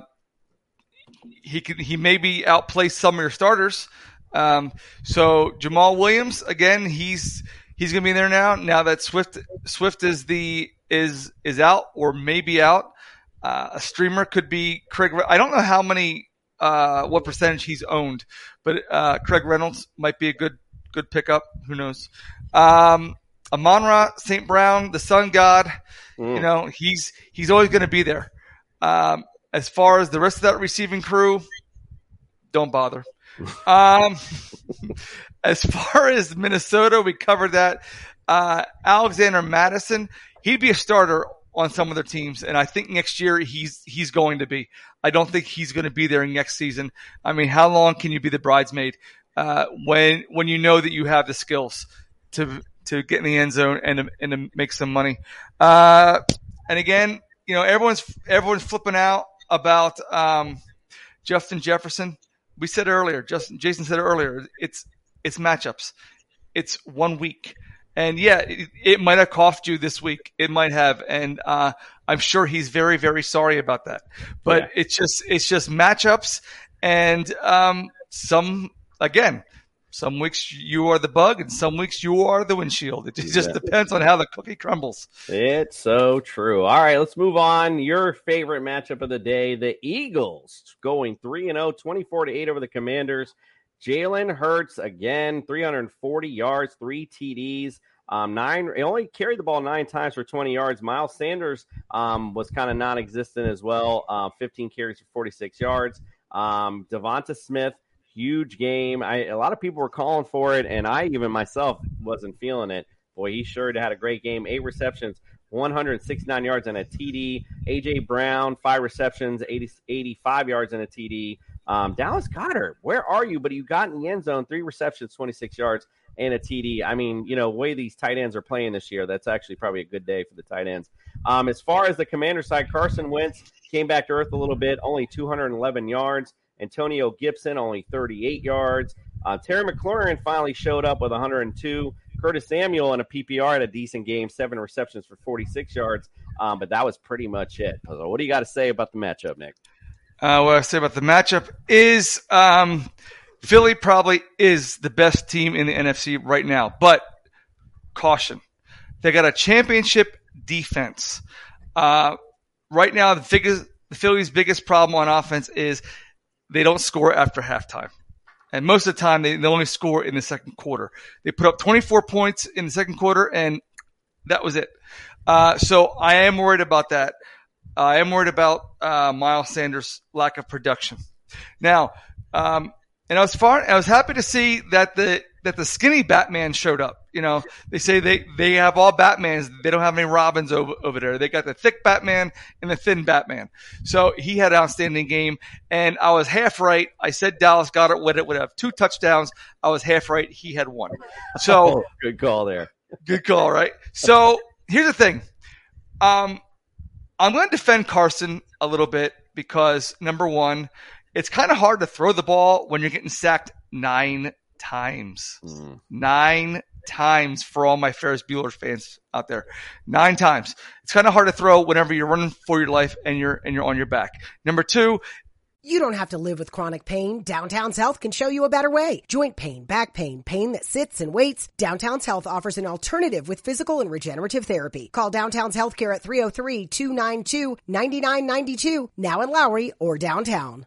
he could he maybe outplay some of your starters. Um, so Jamal Williams again, he's he's gonna be there now. Now that Swift Swift is the is is out or maybe out. Uh, a streamer could be Craig. I don't know how many, uh, what percentage he's owned, but uh, Craig Reynolds might be a good good pickup. Who knows? Um, Amon-Ra Saint Brown, the Sun God. Mm. You know, he's he's always going to be there. Um, as far as the rest of that receiving crew, don't bother. Um, as far as Minnesota, we covered that. Uh, Alexander Madison, he'd be a starter on some of their teams, and I think next year he's he's going to be. I don't think he's going to be there next season. I mean, how long can you be the bridesmaid uh, when when you know that you have the skills to to get in the end zone and to, and to make some money? Uh, and again, you know, everyone's everyone's flipping out about um, Justin Jefferson. We said earlier, Justin Jason said earlier, it's it's matchups. It's one week. And yeah, it, it might have coughed you this week. It might have, and uh, I'm sure he's very, very sorry about that. But yeah. it's just it's just matchups, and um, some again, some weeks you are the bug, and some weeks you are the windshield. It just yeah. depends on how the cookie crumbles. It's so true. All right, let's move on. Your favorite matchup of the day: the Eagles going three and zero, twenty-four to eight over the Commanders. Jalen Hurts, again, three hundred forty yards, three T Ds, um, nine. He only carried the ball nine times for twenty yards. Miles Sanders um, was kind of non-existent as well, uh, fifteen carries for forty-six yards. Um, Devonta Smith, huge game. I, a lot of people were calling for it, and I even myself wasn't feeling it. Boy, he sure had a great game, eight receptions, one hundred sixty-nine yards and a T D. A J Brown, five receptions, eighty, eighty-five yards and a T D. Um, Dallas Goedert, where are you? But you got in the end zone, three receptions, twenty-six yards, and a T D. I mean, you know, the way these tight ends are playing this year, that's actually probably a good day for the tight ends. Um, as far as the Commander side, Carson Wentz came back to earth a little bit, only two hundred eleven yards. Antonio Gibson, only thirty-eight yards. Uh, Terry McLaurin finally showed up with one hundred two. Curtis Samuel in a P P R had a decent game, seven receptions for forty-six yards. Um, but that was pretty much it. So what do you got to say about the matchup, Nick? Uh, what I say about the matchup is um, Philly probably is the best team in the N F C right now, but caution. They got a championship defense. Uh, right now, the, biggest, the Philly's biggest problem on offense is they don't score after halftime. And most of the time, they, they only score in the second quarter. They put up twenty-four points in the second quarter, and that was it. Uh, so I am worried about that. Uh, I am worried about uh, Miles Sanders' lack of production. Now, um, and I was far, I was happy to see that the that the skinny Batman showed up. You know, they say they, they have all Batmans. They don't have any Robins over, over there. They got the thick Batman and the thin Batman. So he had an outstanding game, and I was half right. I said Dallas Goedert would, it would have two touchdowns. I was half right. He had one. So oh, good call there. Good call, right? So here's the thing. Um, I'm going to defend Carson a little bit because, number one, it's kind of hard to throw the ball when you're getting sacked nine times. Mm. Nine times for all my Ferris Bueller fans out there. Nine times. It's kind of hard to throw whenever you're running for your life and you're and you're on your back. Number two, you don't have to live with chronic pain. Downtown's Health can show you a better way. Joint pain, back pain, pain that sits and waits. Downtown's Health offers an alternative with physical and regenerative therapy. Call Downtown's Healthcare at three oh three, two nine two, nine nine nine two, now in Lowry or downtown.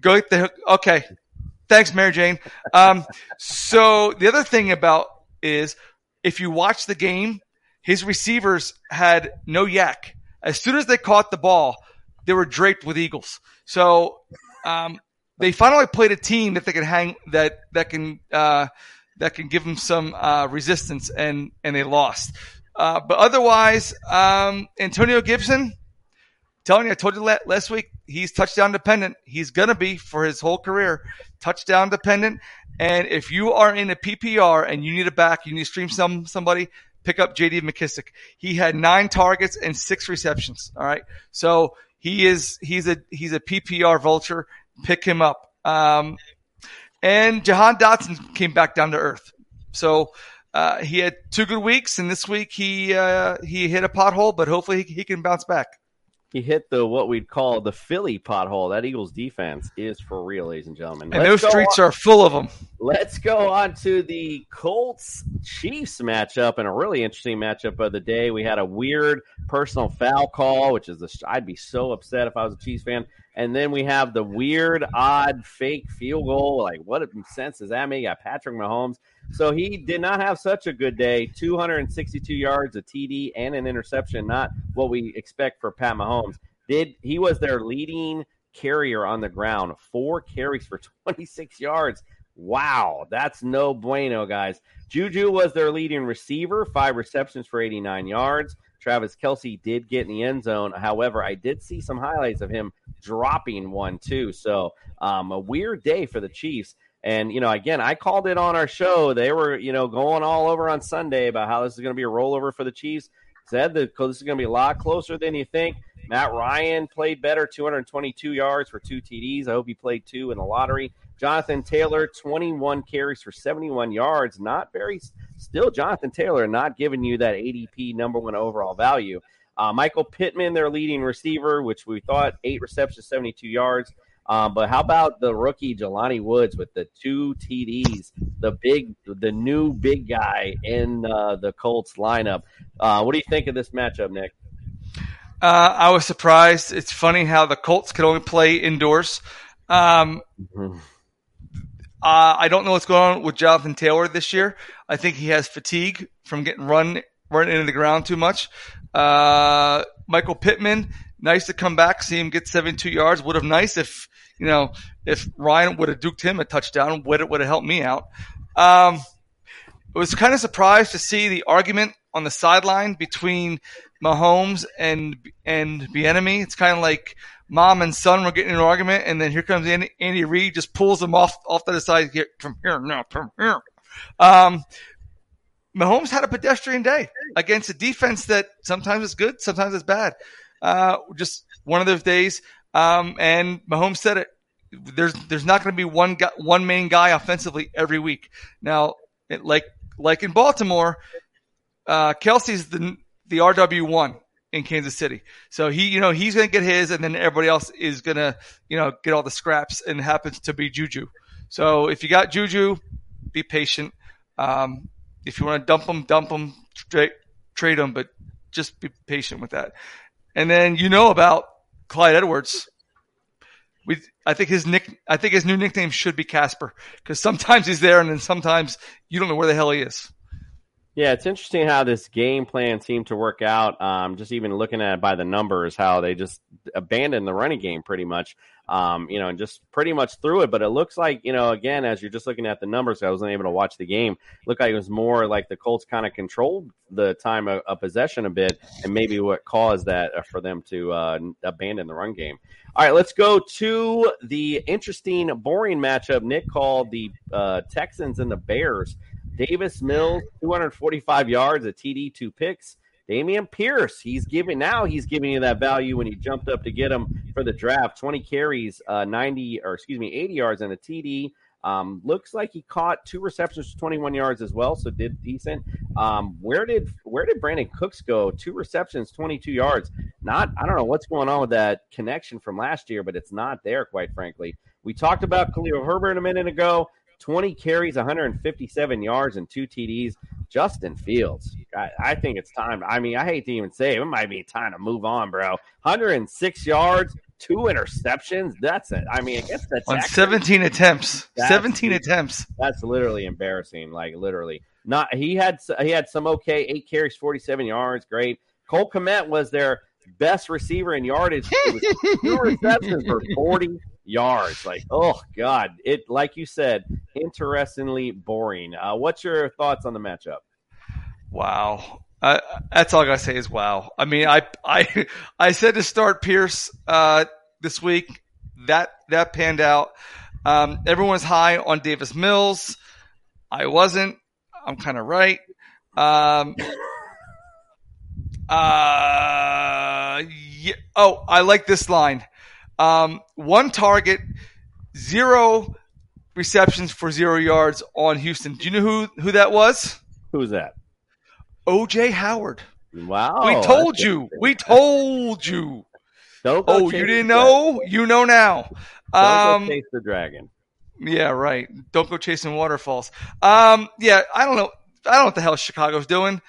Go get the hook. Okay. Thanks, Mary Jane. Um, so the other thing about is if you watch the game, his receivers had no yak. As soon as they caught the ball, they were draped with Eagles. So um, they finally played a team that they can hang that that can uh, that can give them some uh, resistance, and and they lost. Uh, but otherwise, um, Antonio Gibson. Telling you, I told you last week, he's touchdown dependent. He's going to be for his whole career, touchdown dependent. And if you are in a P P R and you need a back, you need to stream some somebody, pick up J D McKissick. He had nine targets and six receptions. All right. So he is, he's a, he's a P P R vulture. Pick him up. Um, and Jahan Dotson came back down to earth. So, uh, he had two good weeks, and this week he, uh, he hit a pothole, but hopefully he, he can bounce back. He hit the what we'd call the Philly pothole. That Eagles defense is for real, ladies and gentlemen. And Let's those streets on. are full of them. Let's go on to the Colts-Chiefs matchup, and a really interesting matchup of the day. We had a weird personal foul call, which is a, I'd be so upset if I was a Chiefs fan. And then we have the weird, odd, fake field goal. Like, what sense does that make? You got Patrick Mahomes. So he did not have such a good day. two hundred sixty-two yards, a T D, and an interception. Not what we expect for Pat Mahomes. Did he was their leading carrier on the ground. Four carries for twenty-six yards. Wow, that's no bueno, guys. Juju was their leading receiver. Five receptions for eighty-nine yards. Travis Kelce did get in the end zone. However, I did see some highlights of him dropping one, too. So um, a weird day for the Chiefs. And, you know, again, I called it on our show. They were, you know, going all over on Sunday about how this is going to be a rollover for the Chiefs. Said that this is going to be a lot closer than you think. Matt Ryan played better, two hundred twenty-two yards for two T Ds. I hope he played two in the lottery. Jonathan Taylor, twenty-one carries for seventy-one yards. Not very – still Jonathan Taylor not giving you that A D P number one overall value. Uh, Michael Pittman, their leading receiver, which we thought eight receptions, seventy-two yards. Um, but how about the rookie Jelani Woods with the two T Ds, the big, the new big guy in uh, the Colts lineup? Uh, what do you think of this matchup, Nick? Uh, I was surprised. It's funny how the Colts could only play indoors. Um, mm-hmm. uh, I don't know what's going on with Jonathan Taylor this year. I think he has fatigue from getting run run into the ground too much. Uh, Michael Pittman. Nice to come back, see him get seventy-two yards. Would have nice if, you know, if Ryan would have duked him a touchdown, would it would have helped me out. Um, I was kind of surprised to see the argument on the sideline between Mahomes and and Bieniemy. It's kind of like mom and son were getting in an argument, and then here comes Andy, Andy Reid, just pulls them off off to the side. Here, come here, now, come here. Um, Mahomes had a pedestrian day against a defense that sometimes is good, sometimes it's bad. Uh, just one of those days. Um, and Mahomes said it. There's there's not going to be one guy, one main guy offensively every week. Now, it, like like in Baltimore, uh, Kelsey's the the R W one in Kansas City. So he you know he's going to get his, and then everybody else is going to you know get all the scraps. And it happens to be Juju. So if you got Juju, be patient. Um, if you want to dump him, dump him, tra- trade him, but just be patient with that. And then you know about Clyde Edwards. We, I think his nick, I think his new nickname should be Casper, because sometimes he's there and then sometimes you don't know where the hell he is. Yeah, it's interesting how this game plan seemed to work out. Um, just even looking at it by the numbers, how they just abandoned the running game pretty much, um, you know, and just pretty much threw it. But it looks like, you know, again, as you're just looking at the numbers, I wasn't able to watch the game. It looked like it was more like the Colts kind of controlled the time of, of possession a bit, and maybe what caused that for them to uh, abandon the run game. All right, let's go to the interesting, boring matchup Nick called the uh, Texans and the Bears. Davis Mills, two hundred forty-five yards, a T D, two picks. Dameon Pierce, he's giving now he's giving you that value when he jumped up to get him for the draft. twenty carries, uh, ninety or excuse me, eighty yards and a T D. Um, looks like he caught two receptions for twenty-one yards as well, so did decent. Um, where did where did Brandon Cooks go? Two receptions, twenty-two yards. Not I don't know what's going on with that connection from last year, but it's not there, quite frankly. We talked about Khalil Herbert a minute ago. twenty carries, one hundred fifty-seven yards, and two T Ds. Justin Fields, I, I think it's time. I mean, I hate to even say it. It might be time to move on, bro. one hundred six yards, two interceptions. That's it. I mean, I guess that's on seventeen attempts. That's, seventeen attempts. That's literally embarrassing. Like literally, not. He had he had some okay eight carries, forty-seven yards. Great. Cole Kmet was their best receiver in yardage. Two receptions for forty yards. Like, oh God. It, like you said, interestingly boring. Uh, what's your thoughts on the matchup? Wow. Uh, that's all I gotta say is wow. I mean, I I I said to start Pierce uh, this week. That that panned out. Um, everyone's high on Davis Mills. I wasn't. I'm kind of right. Um, uh, yeah. Oh, I like this line. Um, one target, zero receptions for zero yards on Houston. Do you know who who that was? Who's that? O J Howard. Wow. We told you. We told you. Don't go oh, you didn't know? You know now. Don't um, go chase the dragon. Yeah, right. Don't go chasing waterfalls. Um, yeah, I don't know. I don't know what the hell Chicago's doing.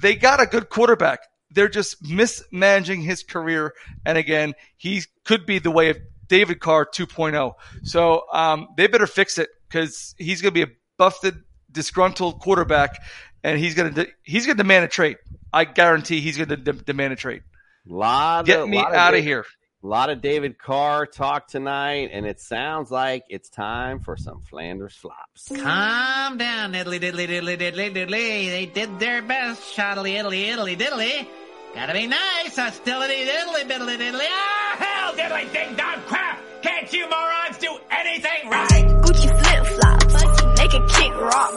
They got a good quarterback. They're just mismanaging his career. And again, he could be the way of David Carr two point oh. So um, they better fix it because he's going to be a busted, disgruntled quarterback. And he's gonna de- he's gonna demand a trade. I guarantee he's gonna de- demand a trade. Lot Get of, me lot out of, of here. A lot of David Carr talk tonight, and it sounds like it's time for some Flanders flops. Calm down, Italy, diddly, diddly, diddly, diddly. They did their best. Shoddily, Italy, Italy, diddly. Gotta be nice. Hostility, diddly, diddly, diddly. Ah, hell, diddly, ding, dong, crap. Can't you morons do anything right? Gucci flip flops, make a kick rock.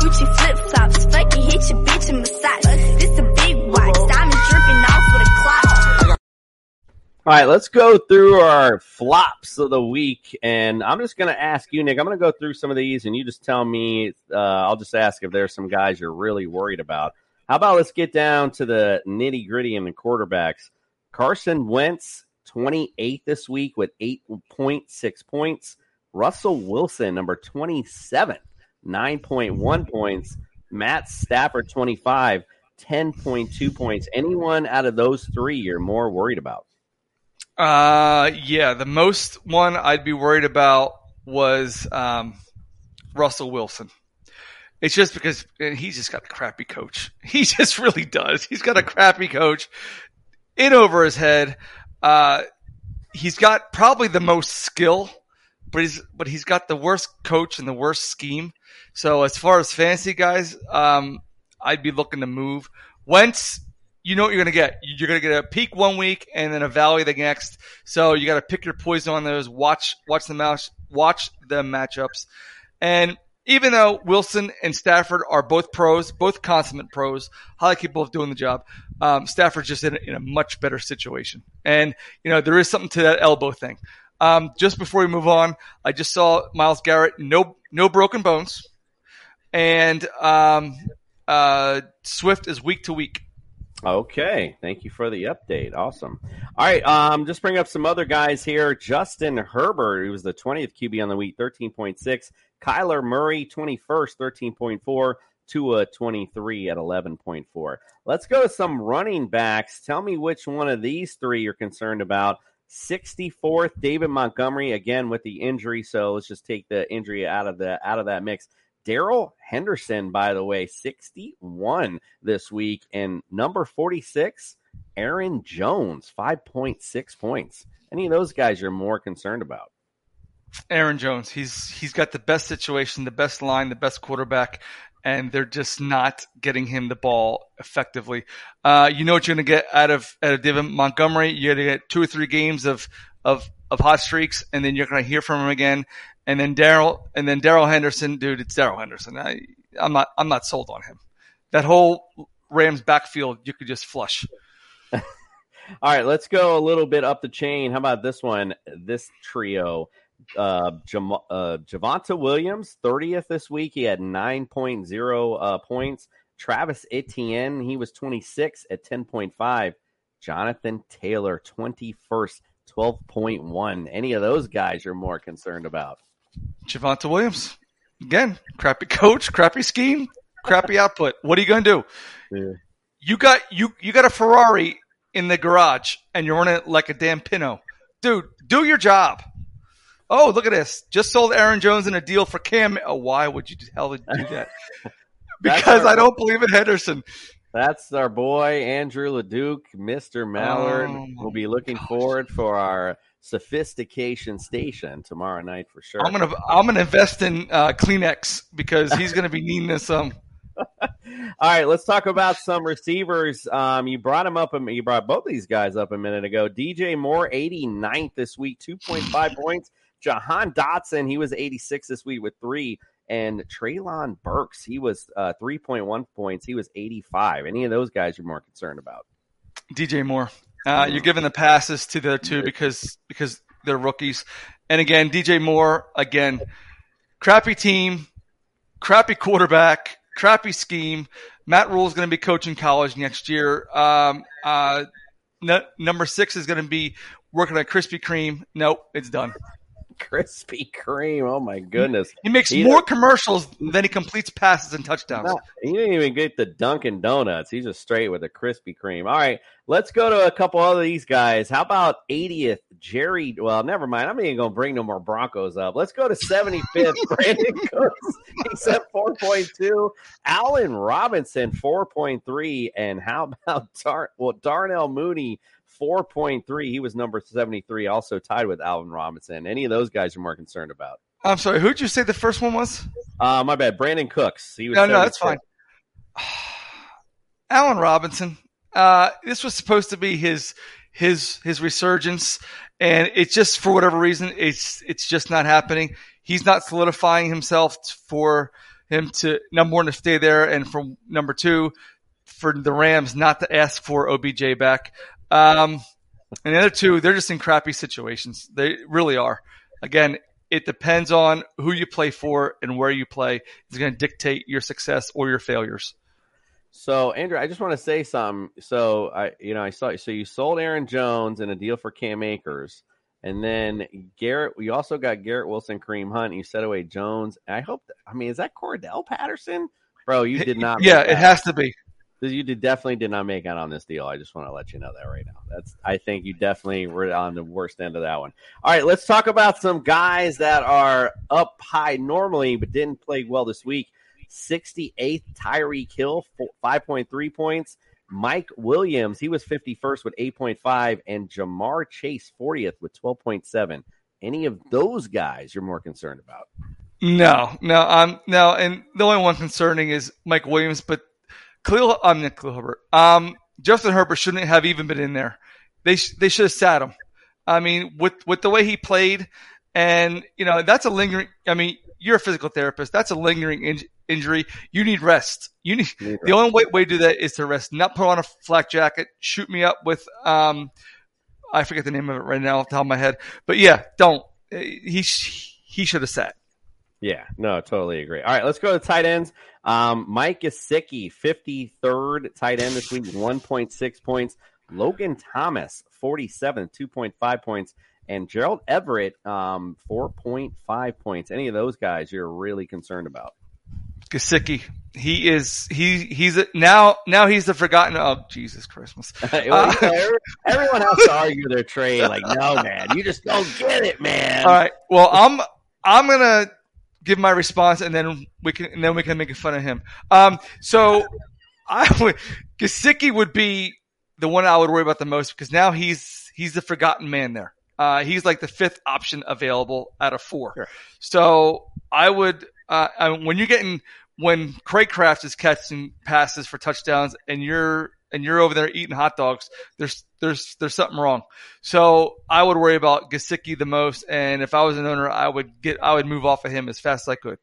Gucci flip-flops, fuck you, hit your bitch and massage. This a big watch, diamond dripping off with a clock. All right, let's go through our flops of the week, and I'm just going to ask you, Nick, I'm going to go through some of these, and you just tell me, uh, I'll just ask if there's some guys you're really worried about. How about let's get down to the nitty-gritty and the quarterbacks. Carson Wentz, twenty-eight this week with eight point six points. Russell Wilson, number twenty-seven. nine point one points. Matt Stafford, twenty-five, ten point two points. Anyone out of those three you're more worried about? Uh, yeah, the most one I'd be worried about was um, Russell Wilson. It's just because he's just got a crappy coach. He just really does. He's got a crappy coach in over his head. Uh, he's got probably the most skill, but he's but he's got the worst coach and the worst scheme. So as far as fantasy guys, um, I'd be looking to move. Wentz, you know what you're going to get. You're going to get a peak one week and then a valley the next. So you got to pick your poison on those. Watch watch the match, watch the matchups. And even though Wilson and Stafford are both pros, both consummate pros, I like you both doing the job. Um, Stafford's just in a, in a much better situation. And you know there is something to that elbow thing. Um, just before we move on, I just saw Myles Garrett, no no broken bones. And um, uh, Swift is week to week. Okay. Thank you for the update. Awesome. All right. Um, just bring up some other guys here. Justin Herbert, who was the twentieth Q B on the week, thirteen point six. Kyler Murray, twenty-first, thirteen point four. Tua, twenty-three at eleven point four. Let's go to some running backs. Tell me which one of these three you're concerned about. sixty-fourth, David Montgomery, again with the injury. So let's just take the injury out of the out of that mix. Darrell Henderson, by the way, sixty-one this week. And number forty-six, Aaron Jones, five point six points. Any of those guys you're more concerned about? Aaron Jones. He's he's got the best situation, the best line, the best quarterback, and they're just not getting him the ball effectively. Uh, you know what you're going to get out of out of David Montgomery. You're going to get two or three games of of of hot streaks, and then you're going to hear from him again. And then Darrell, and then Darrell Henderson, dude, it's Darrell Henderson. I, I'm not I'm not sold on him. That whole Rams backfield, you could just flush. All right, let's go a little bit up the chain. How about this one? This trio. Uh, Jam- uh, Javonta Williams, thirtieth this week. He had nine point oh uh, points. Travis Etienne, he was twenty-six at ten point five. Jonathan Taylor, twenty-first, twelve point one. Any of those guys you're more concerned about? Javonta Williams. Again, crappy coach, crappy scheme, crappy output. What are you going to do? Yeah. You got you you got a Ferrari in the garage, and you're running it like a damn Pinot. Dude, do your job. Oh, look at this. Just sold Aaron Jones in a deal for Cam. Oh, why would you hell do that? Because our, I don't believe in Henderson. That's our boy, Andrew LaDuke, Mister Mallard. Oh, we'll be looking gosh. forward for our sophistication station tomorrow night for sure. I'm going to I'm gonna invest in uh, Kleenex because he's going to be needing this. Um... All right, let's talk about some receivers. Um, you brought him up. You brought both these guys up a minute ago. D J Moore, eighty-ninth this week, two point five points. Jahan Dotson, he was eighty-six this week with three, and Treylon Burks, he was uh, three point one points. He was eighty-five. Any of those guys you're more concerned about? D J Moore. Uh, you're giving the passes to the two because because they're rookies. And again, D J Moore, again, crappy team, crappy quarterback, crappy scheme. Matt Rule's going to be coaching college next year. Um, uh, no, number six is going to be working at Krispy Kreme. Nope, it's done. Krispy Kreme. Oh, my goodness. He makes he more commercials than he completes passes and touchdowns. No, he didn't even get the Dunkin' Donuts. He's just straight with a Krispy Kreme. All right, let's go to a couple other these guys. How about eightieth, Jerry? Well, never mind. I'm not even going to bring no more Broncos up. Let's go to seventy-fifth, Brandon Cooks. He sent four point two. Allen Robinson, four point three. And how about Dar- well, Darnell Mooney? four point three. He was number seventy-three, also tied with Alvin Robinson. Any of those guys you're more concerned about? I'm sorry. Who'd you say the first one was? Uh, my bad. Brandon Cooks. He was no, no, that's fine. Allen Robinson. Uh, this was supposed to be his his his resurgence, and it's just for whatever reason, it's it's just not happening. He's not solidifying himself for him to number one to stay there, and for number two, for the Rams not to ask for O B J back. Um, and the other two, they're just in crappy situations. They really are. Again, it depends on who you play for and where you play. It's going to dictate your success or your failures. So, Andrew, I just want to say something. So, I, you know, I saw, so you sold Aaron Jones in a deal for Cam Akers, and then Garrett, you also got Garrett Wilson, Kareem Hunt, and you set away Jones. I hope, that, I mean, is that Cordell Patterson? Bro, you did not. Yeah, it has to be. You did definitely did not make out on this deal. I just want to let you know that right now. That's I think you definitely were on the worst end of that one. All right, let's talk about some guys that are up high normally but didn't play well this week. sixty-eighth, Tyreek Hill, five point three points. Mike Williams, he was fifty-first with eight point five. And Jamar Chase, fortieth with twelve point seven. Any of those guys you're more concerned about? No, no, um, no. And the only one concerning is Mike Williams, but Khalil, I'm not Khalil Herbert. Um, Justin Herbert shouldn't have even been in there. They sh- they should have sat him. I mean, with, with the way he played, and you know that's a lingering. I mean, you're a physical therapist. That's a lingering in- injury. You need rest. You need, need the rest. Only way, way to do that is to rest. Not put on a flak jacket. Shoot me up with um, I forget the name of it right now off the top of my head. But yeah, don't he sh- he should have sat. Yeah, no, totally agree. All right, let's go to tight ends. Um, Mike Gesicki, fifty-third tight end this week, one point six points. Logan Thomas, forty-seventh, two point five points. And Gerald Everett, um, four point five points. Any of those guys you're really concerned about? Gesicki. He is he he's a, now now he's the forgotten. Oh, Jesus Christmas! Uh, everyone has to argue their trade. Like, no, man, you just don't get it, man. All right. Well, I'm I'm gonna. give my response, and then we can, and then we can make fun of him. Um, so I would, Gesicki would be the one I would worry about the most because now he's he's the forgotten man there. Uh, he's like the fifth option available out of four. Sure. So I would uh, I mean, when you're getting when Craycraft is catching passes for touchdowns, and you're and you're over there eating hot dogs, there's there's there's something wrong. So I would worry about Gesicki the most, and if I was an owner, I would get I would move off of him as fast as I could.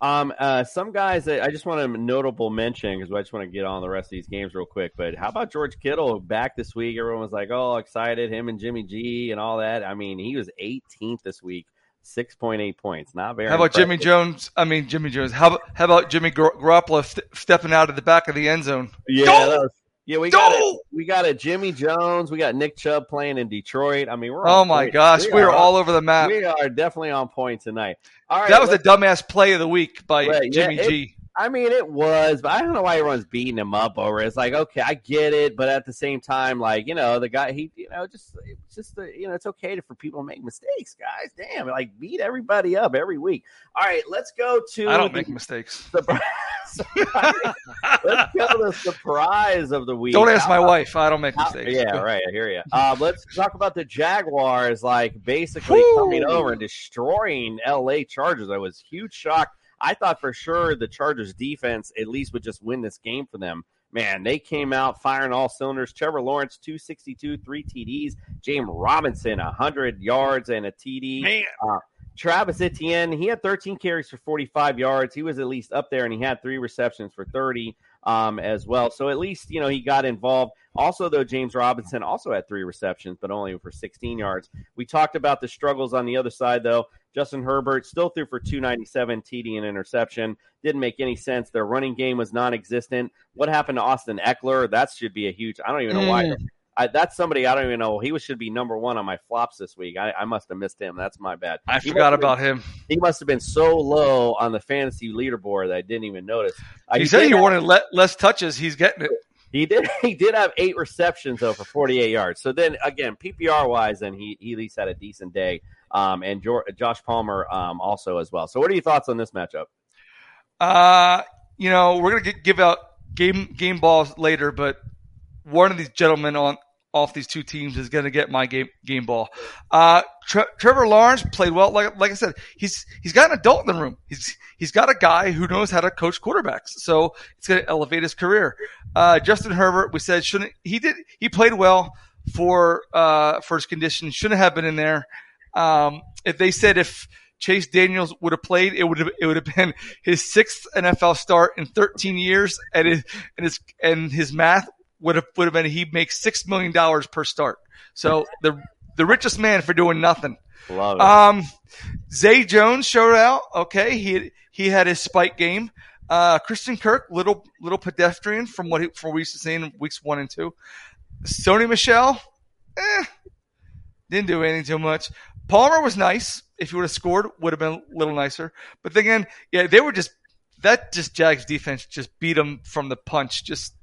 Um, uh, some guys that I just want a notable mention because I just want to get on the rest of these games real quick. But how about George Kittle back this week? Everyone was like, oh, excited, him and Jimmy G and all that. I mean, he was eighteenth this week, six point eight points. Not very How about impressive. Jimmy Jones? I mean, Jimmy Jones. How, how about Jimmy Garoppolo st- stepping out of the back of the end zone? Yeah, that was, yeah, we got a, we got a Jimmy Jones. We got Nick Chubb playing in Detroit. I mean, we're oh my points. gosh, we, we are, are all over the map. We are definitely on point tonight. All right, that was a dumbass play of the week by right, Jimmy yeah, it, G. I mean, it was, but I don't know why everyone's beating him up over it. It's like, okay, I get it, but at the same time, like, you know, the guy, he, you know, just, just, the, you know, it's okay to, for people to make mistakes, guys. Damn, like, beat everybody up every week. All right, let's go to. I don't the, make mistakes. Surprise, surprise. Let's go to the surprise of the week. Don't ask my uh, wife. I don't make mistakes. Yeah, right. I hear you. Uh, let's talk about the Jaguars, like, basically Woo! coming over and destroying L A Chargers. I was huge shock. I thought for sure the Chargers defense at least would just win this game for them. Man, they came out firing all cylinders. Trevor Lawrence, two sixty-two, three T Ds. James Robinson, one hundred yards and a T D. Uh, Travis Etienne, he had thirteen carries for forty-five yards. He was at least up there, and he had three receptions for thirty um, as well. So at least, you know, he got involved. Also, though, James Robinson also had three receptions, but only for sixteen yards. We talked about the struggles on the other side, though. Justin Herbert still threw for two ninety-seven, T D and interception. Didn't make any sense. Their running game was non-existent. What happened to Austin Eckler? That should be a huge – I don't even know mm. why. I, that's somebody I don't even know. He was, should be number one on my flops this week. I, I must have missed him. That's my bad. I he forgot about been, him. He must have been so low on the fantasy leaderboard that I didn't even notice. Uh, he, he said he wanted le- less touches. He's getting it. He did He did have eight receptions, though, for forty-eight yards. So then, again, P P R-wise, then he, he at least had a decent day. Um, and jo- Josh Palmer um, also as well. So what are your thoughts on this matchup? Uh, you know, we're going to give out game game balls later, but one of these gentlemen on off these two teams is going to get my game game ball. Uh, Tre- Trevor Lawrence played well. Like like I said, he's he's got an adult in the room. He's he's got a guy who knows how to coach quarterbacks. So it's going to elevate his career. Uh, Justin Herbert, we said shouldn't he did he played well for uh for his condition. Shouldn't have been in there. Um, if they said if Chase Daniels would have played, it would have it would have been his sixth N F L start in thirteen years, and his and his and his math would have would have been he makes six million dollars per start. So the the richest man for doing nothing. Love it. Um, Zay Jones showed out. Okay, he he had his spike game. Uh, Christian Kirk, little little pedestrian from what he, from what we used to see in weeks one and two. Sony Michel, eh, didn't do anything too much. Palmer was nice. If he would have scored, would have been a little nicer. But then again, yeah, they were just that. Just Jags defense just beat them from the punch. Just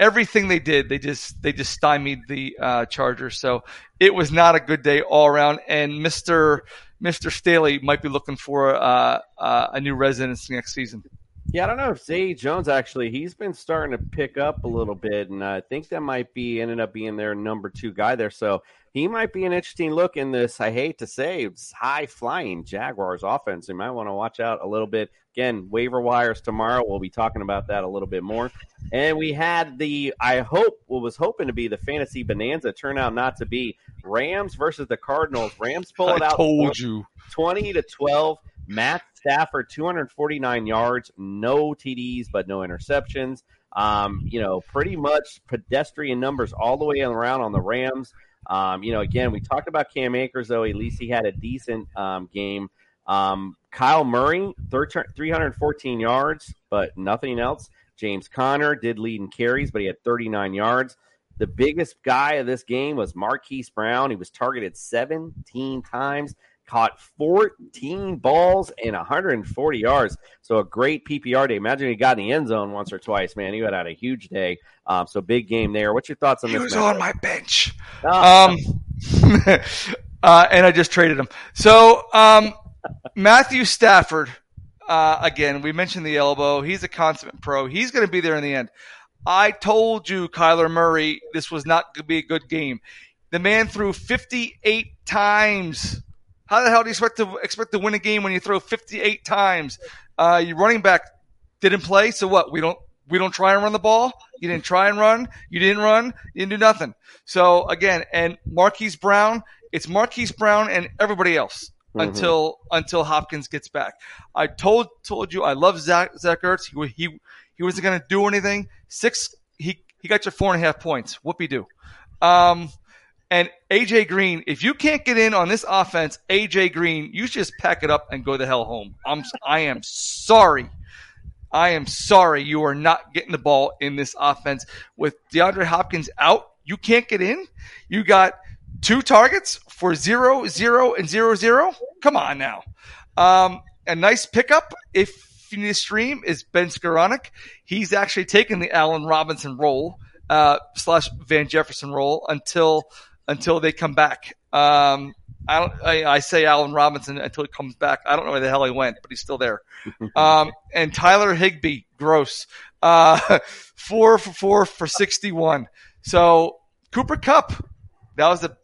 everything they did, they just they just stymied the uh, Chargers. So it was not a good day all around. And Mister Mister Staley might be looking for uh, uh, a new residency next season. Yeah, I don't know if Zay Jones actually, he's been starting to pick up a little bit, and I think that might be ended up being their number two guy there. So he might be an interesting look in this, I hate to say, high-flying Jaguars offense. You might want to watch out a little bit. Again, waiver wires tomorrow. We'll be talking about that a little bit more. And we had the, I hope, what was hoping to be the fantasy bonanza turned out not to be Rams versus the Cardinals. Rams pull it out. I told you. twenty to twelve. Matt Stafford, two forty-nine yards, no T Ds, but no interceptions. Um, you know, pretty much pedestrian numbers all the way around on the Rams. Um, you know, again, we talked about Cam Akers, though. At least he had a decent um, game. Um, Kyle Murray, three fourteen yards, but nothing else. James Conner did lead in carries, but he had thirty-nine yards. The biggest guy of this game was Marquise Brown. He was targeted seventeen times. Caught fourteen balls and one forty yards. So a great P P R day. Imagine he got in the end zone once or twice, man. He had had a huge day. Um, so big game there. What's your thoughts on this? He was match? on my bench. Oh. Um, uh, and I just traded him. So um, Matthew Stafford, uh, again, we mentioned the elbow. He's a consummate pro. He's going to be there in the end. I told you, Kyler Murray, this was not going to be a good game. The man threw fifty-eight times. How the hell do you expect to expect to win a game when you throw fifty-eight times? Uh, your running back didn't play, so what? We don't we don't try and run the ball. You didn't try and run. You didn't run. You didn't do nothing. So again, and Marquise Brown, it's Marquise Brown and everybody else. mm-hmm. until until Hopkins gets back. I told told you I love Zach Zach Ertz. He he, he wasn't going to do anything. Six he he got you four and a half points. Whoopie doo. Um, and A J Green, if you can't get in on this offense, A J Green, you should just pack it up and go the hell home. I'm I am sorry. I am sorry you are not getting the ball in this offense. With DeAndre Hopkins out, you can't get in. You got two targets for zero, zero, and zero, zero. Come on now. Um, a nice pickup, if you need a stream, is Ben Skoranek. He's actually taken the Allen Robinson role uh, slash Van Jefferson role until until they come back. Um, I, don't, I, I say Allen Robinson until he comes back. I don't know where the hell he went, but he's still there. Um, and Tyler Higbee, gross, uh, four for four for sixty-one. So Cooper Kupp, that was the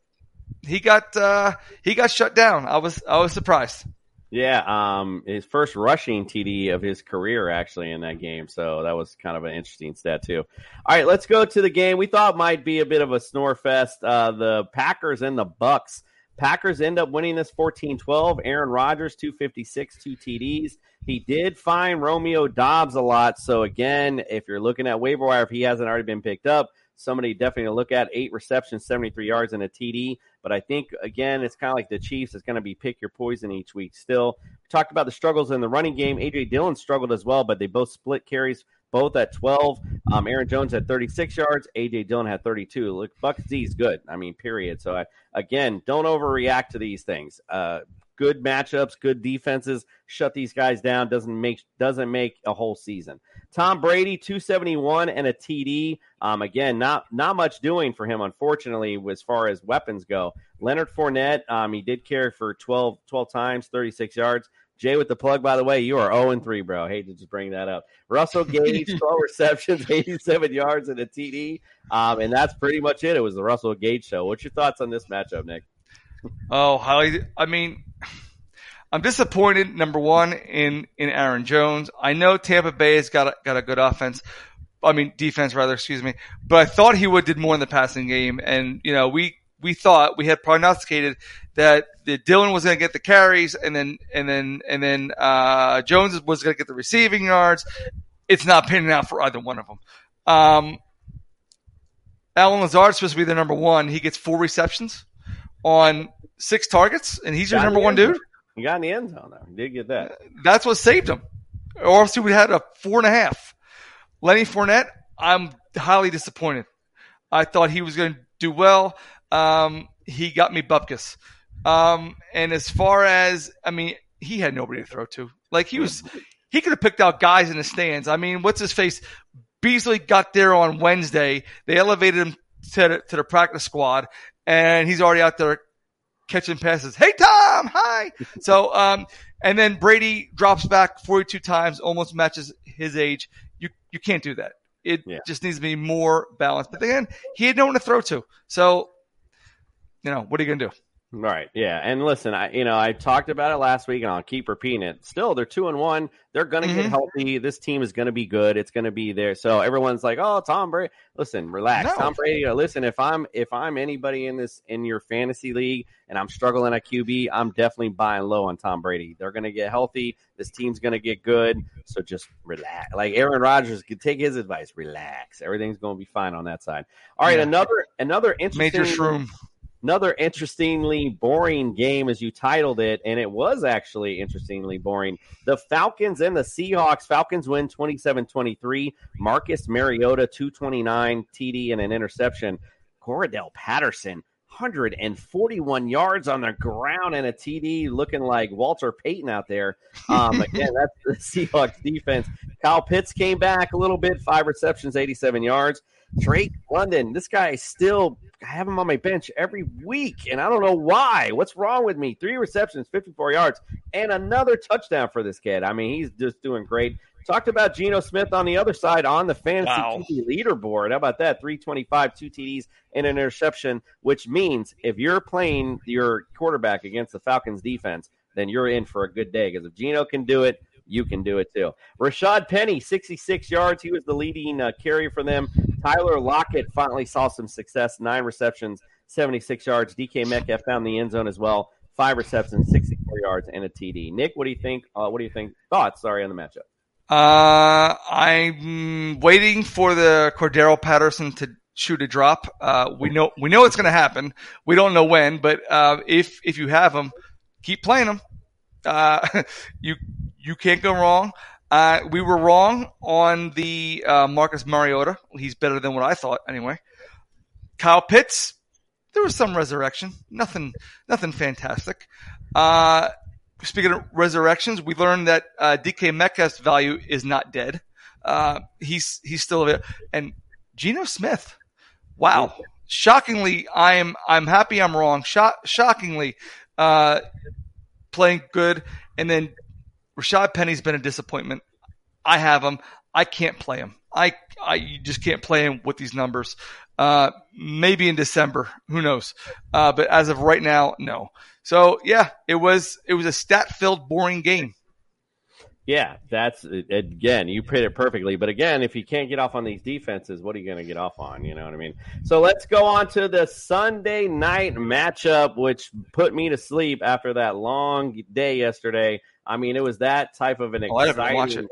he got uh, he got shut down. I was I was surprised. Yeah, um, his first rushing T D of his career actually in that game. So that was kind of an interesting stat too. All right, let's go to the game we thought might be a bit of a snore fest. Uh, the Packers and the Bucks. Packers end up winning this fourteen twelve. Aaron Rodgers, two fifty-six, two T Ds. He did find Romeo Dobbs a lot. So, again, if you're looking at waiver wire, if he hasn't already been picked up, somebody definitely to look at. Eight receptions, seventy-three yards, and a T D. But I think, again, it's kind of like the Chiefs. It's going to be pick your poison each week still. We talked about the struggles in the running game. A J Dillon struggled as well, but they both split carries, both at twelve. Um, Aaron Jones had thirty-six yards. A J Dillon had thirty-two. Look, Bucks D's good. I mean, period. So, I, again, don't overreact to these things. Uh, good matchups, good defenses. Shut these guys down. Doesn't make doesn't make a whole season. Tom Brady, two seventy-one and a T D. Um, again, not not much doing for him, unfortunately, as far as weapons go. Leonard Fournette, um, he did carry for twelve, twelve times, thirty-six yards. Jay with the plug, by the way, you are oh and three, bro. I hate to just bring that up. Russell Gage, twelve receptions, eighty-seven yards, and a T D. Um, and that's pretty much it. It was the Russell Gage show. What's your thoughts on this matchup, Nick? Oh, highly. I mean, I'm disappointed, number one, in, in Aaron Jones. I know Tampa Bay has got a, got a good offense. I mean, defense, rather, excuse me. But I thought he would did more in the passing game. And, you know, we we thought, we had prognosticated that the Dillon was going to get the carries, and then and then and then uh, Jones was going to get the receiving yards. It's not panning out for either one of them. Um, Allen Lazard's supposed to be the number one. He gets four receptions on six targets, and he's your number one dude. He got in the end zone though. He did get that. That's what saved him. Or else he would have had a four and a half. Lenny Fournette, I'm highly disappointed. I thought he was going to do well. Um, he got me bupkis. Um, and as far as, I mean, he had nobody to throw to. Like he was, he could have picked out guys in the stands. I mean, what's his face? Beasley got there on Wednesday. They elevated him to the, to the practice squad, and he's already out there catching passes. Hey, Tom, hi. So, um, and then Brady drops back forty-two times, almost matches his age. You, you can't do that. It yeah. just needs to be more balanced. But again, he had no one to throw to. So, you know, what are you going to do? Right. Yeah. And listen, I, you know, I talked about it last week and I'll keep repeating it. Still, they're two and one. They're going to mm-hmm. get healthy. This team is going to be good. It's going to be there. So everyone's like, oh, Tom Brady. Listen, relax. No. Tom Brady. Listen, if I'm, if I'm anybody in this, in your fantasy league and I'm struggling at Q B, I'm definitely buying low on Tom Brady. They're going to get healthy. This team's going to get good. So just relax. Like Aaron Rodgers could take his advice. Relax. Everything's going to be fine on that side. All right. Yeah. Another, another interesting. Major shroom. Another interestingly boring game, as you titled it, and it was actually interestingly boring. The Falcons and the Seahawks. Falcons win twenty-seven twenty-three. Marcus Mariota, two twenty-nine, T D, and an interception. Cordell Patterson, one hundred forty-one yards on the ground and a T D, looking like Walter Payton out there. Um, again, that's the Seahawks defense. Kyle Pitts came back a little bit, five receptions, eighty-seven yards. Drake London, this guy still I have him on my bench every week, and I don't know why. What's wrong with me? Three receptions, fifty-four yards, and another touchdown for this kid. I mean, he's just doing great. Talked about Geno Smith on the other side on the fantasy wow. T D leaderboard. How about that? three twenty-five, two T Ds, and an interception, which means if you're playing your quarterback against the Falcons defense, then you're in for a good day because if Geno can do it, you can do it too. Rashad Penny, sixty-six yards. He was the leading uh, carrier for them. Tyler Lockett finally saw some success, nine receptions, seventy-six yards. D K Metcalf found the end zone as well, five receptions, sixty-four yards, and a T D. Nick, what do you think? Uh, what do you think? Thoughts? Sorry, on the matchup. Uh, I'm waiting for the Cordero Patterson to shoot a drop. Uh, we know we know it's going to happen. We don't know when, but uh, if if you have him, keep playing him. Uh, you you can't go wrong. Uh, we were wrong on the uh, Marcus Mariota. He's better than what I thought, anyway. Kyle Pitts, there was some resurrection. Nothing, nothing fantastic. Uh, speaking of resurrections, we learned that uh, D K Metcalf's value is not dead. Uh, he's he's still available. And Geno Smith, wow, shockingly, I'm I'm happy I'm wrong. Shock, shockingly, uh, playing good, and then Rashad Penny's been a disappointment. I have him. I can't play him. I, I you just can't play him with these numbers. Uh, maybe in December, who knows? Uh, but as of right now, no. So yeah, it was it was a stat-filled, boring game. Yeah, that's again, you played it perfectly. But again, if you can't get off on these defenses, what are you going to get off on? You know what I mean? So let's go on to the Sunday night matchup, which put me to sleep after that long day yesterday. I mean, it was that type of an exciting. Oh, I didn't watch it.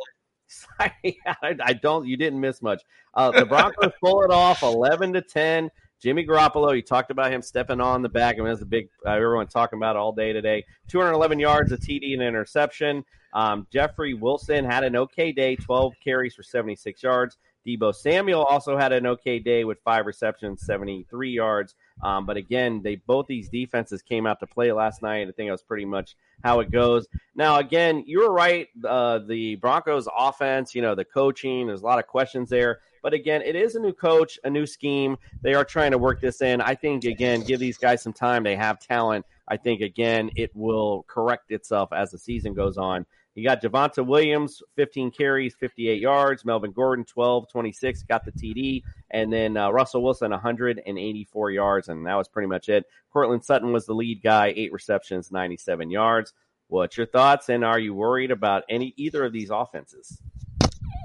I don't. You didn't miss much. Uh, the Broncos pull it off, eleven to ten. Jimmy Garoppolo. You talked about him stepping on the back. I mean, that's the big uh, everyone talking about all day today. Two hundred eleven yards, a T D, and an interception. Um, Jeffrey Wilson had an okay day, twelve carries for seventy six yards. Debo Samuel also had an okay day with five receptions, seventy three yards. Um, but again, they both these defenses came out to play last night, and I think that was pretty much how it goes. Now, again, you were right. Uh, the Broncos offense, you know, the coaching, there's a lot of questions there. But again, it is a new coach, a new scheme. They are trying to work this in. I think, again, give these guys some time. They have talent. I think, again, it will correct itself as the season goes on. You got Javonta Williams, fifteen carries, fifty-eight yards. Melvin Gordon, twelve, twenty-six, got the T D. And then uh, Russell Wilson, one hundred eighty-four yards, and that was pretty much it. Cortland Sutton was the lead guy, eight receptions, ninety-seven yards. What's your thoughts, and are you worried about any either of these offenses?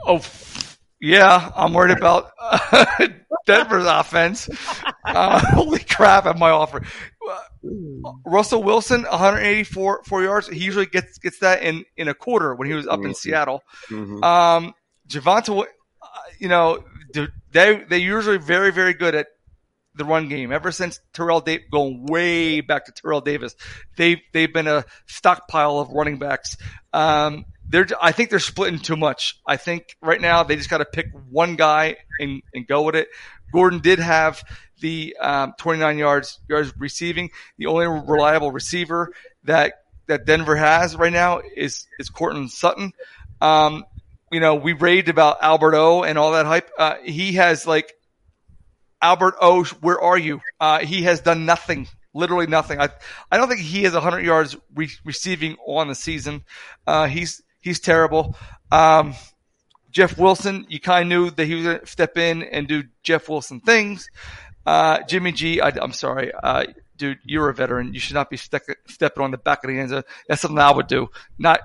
Oh, yeah, I'm worried about uh, Denver's offense. Uh, holy crap, at my offer. Uh, Russell Wilson, one hundred eighty-four four yards. He usually gets gets that in, in a quarter when he was up mm-hmm. in Seattle. Mm-hmm. Um, Javonta, uh, you know, they, they're usually very, very good at the run game. Ever since Terrell Davis, going way back to Terrell Davis, they've, they've been a stockpile of running backs. Um, they're, I think they're splitting too much. I think right now they just got to pick one guy and, and go with it. Gordon did have the, um, twenty-nine yards, yards receiving. The only reliable receiver that, that Denver has right now is, is Cortland Sutton. Um, you know, we raved about Albert O and all that hype. Uh, he has like, Albert O, where are you? Uh, he has done nothing, literally nothing. I, I don't think he has one hundred yards re- receiving on the season. Uh, he's he's terrible. Um, Jeff Wilson, you kind of knew that he was going to step in and do Jeff Wilson things. Uh, Jimmy G, I, I'm sorry, uh, dude, you're a veteran. You should not be ste- stepping on the back of the end zone. That's something I would do, not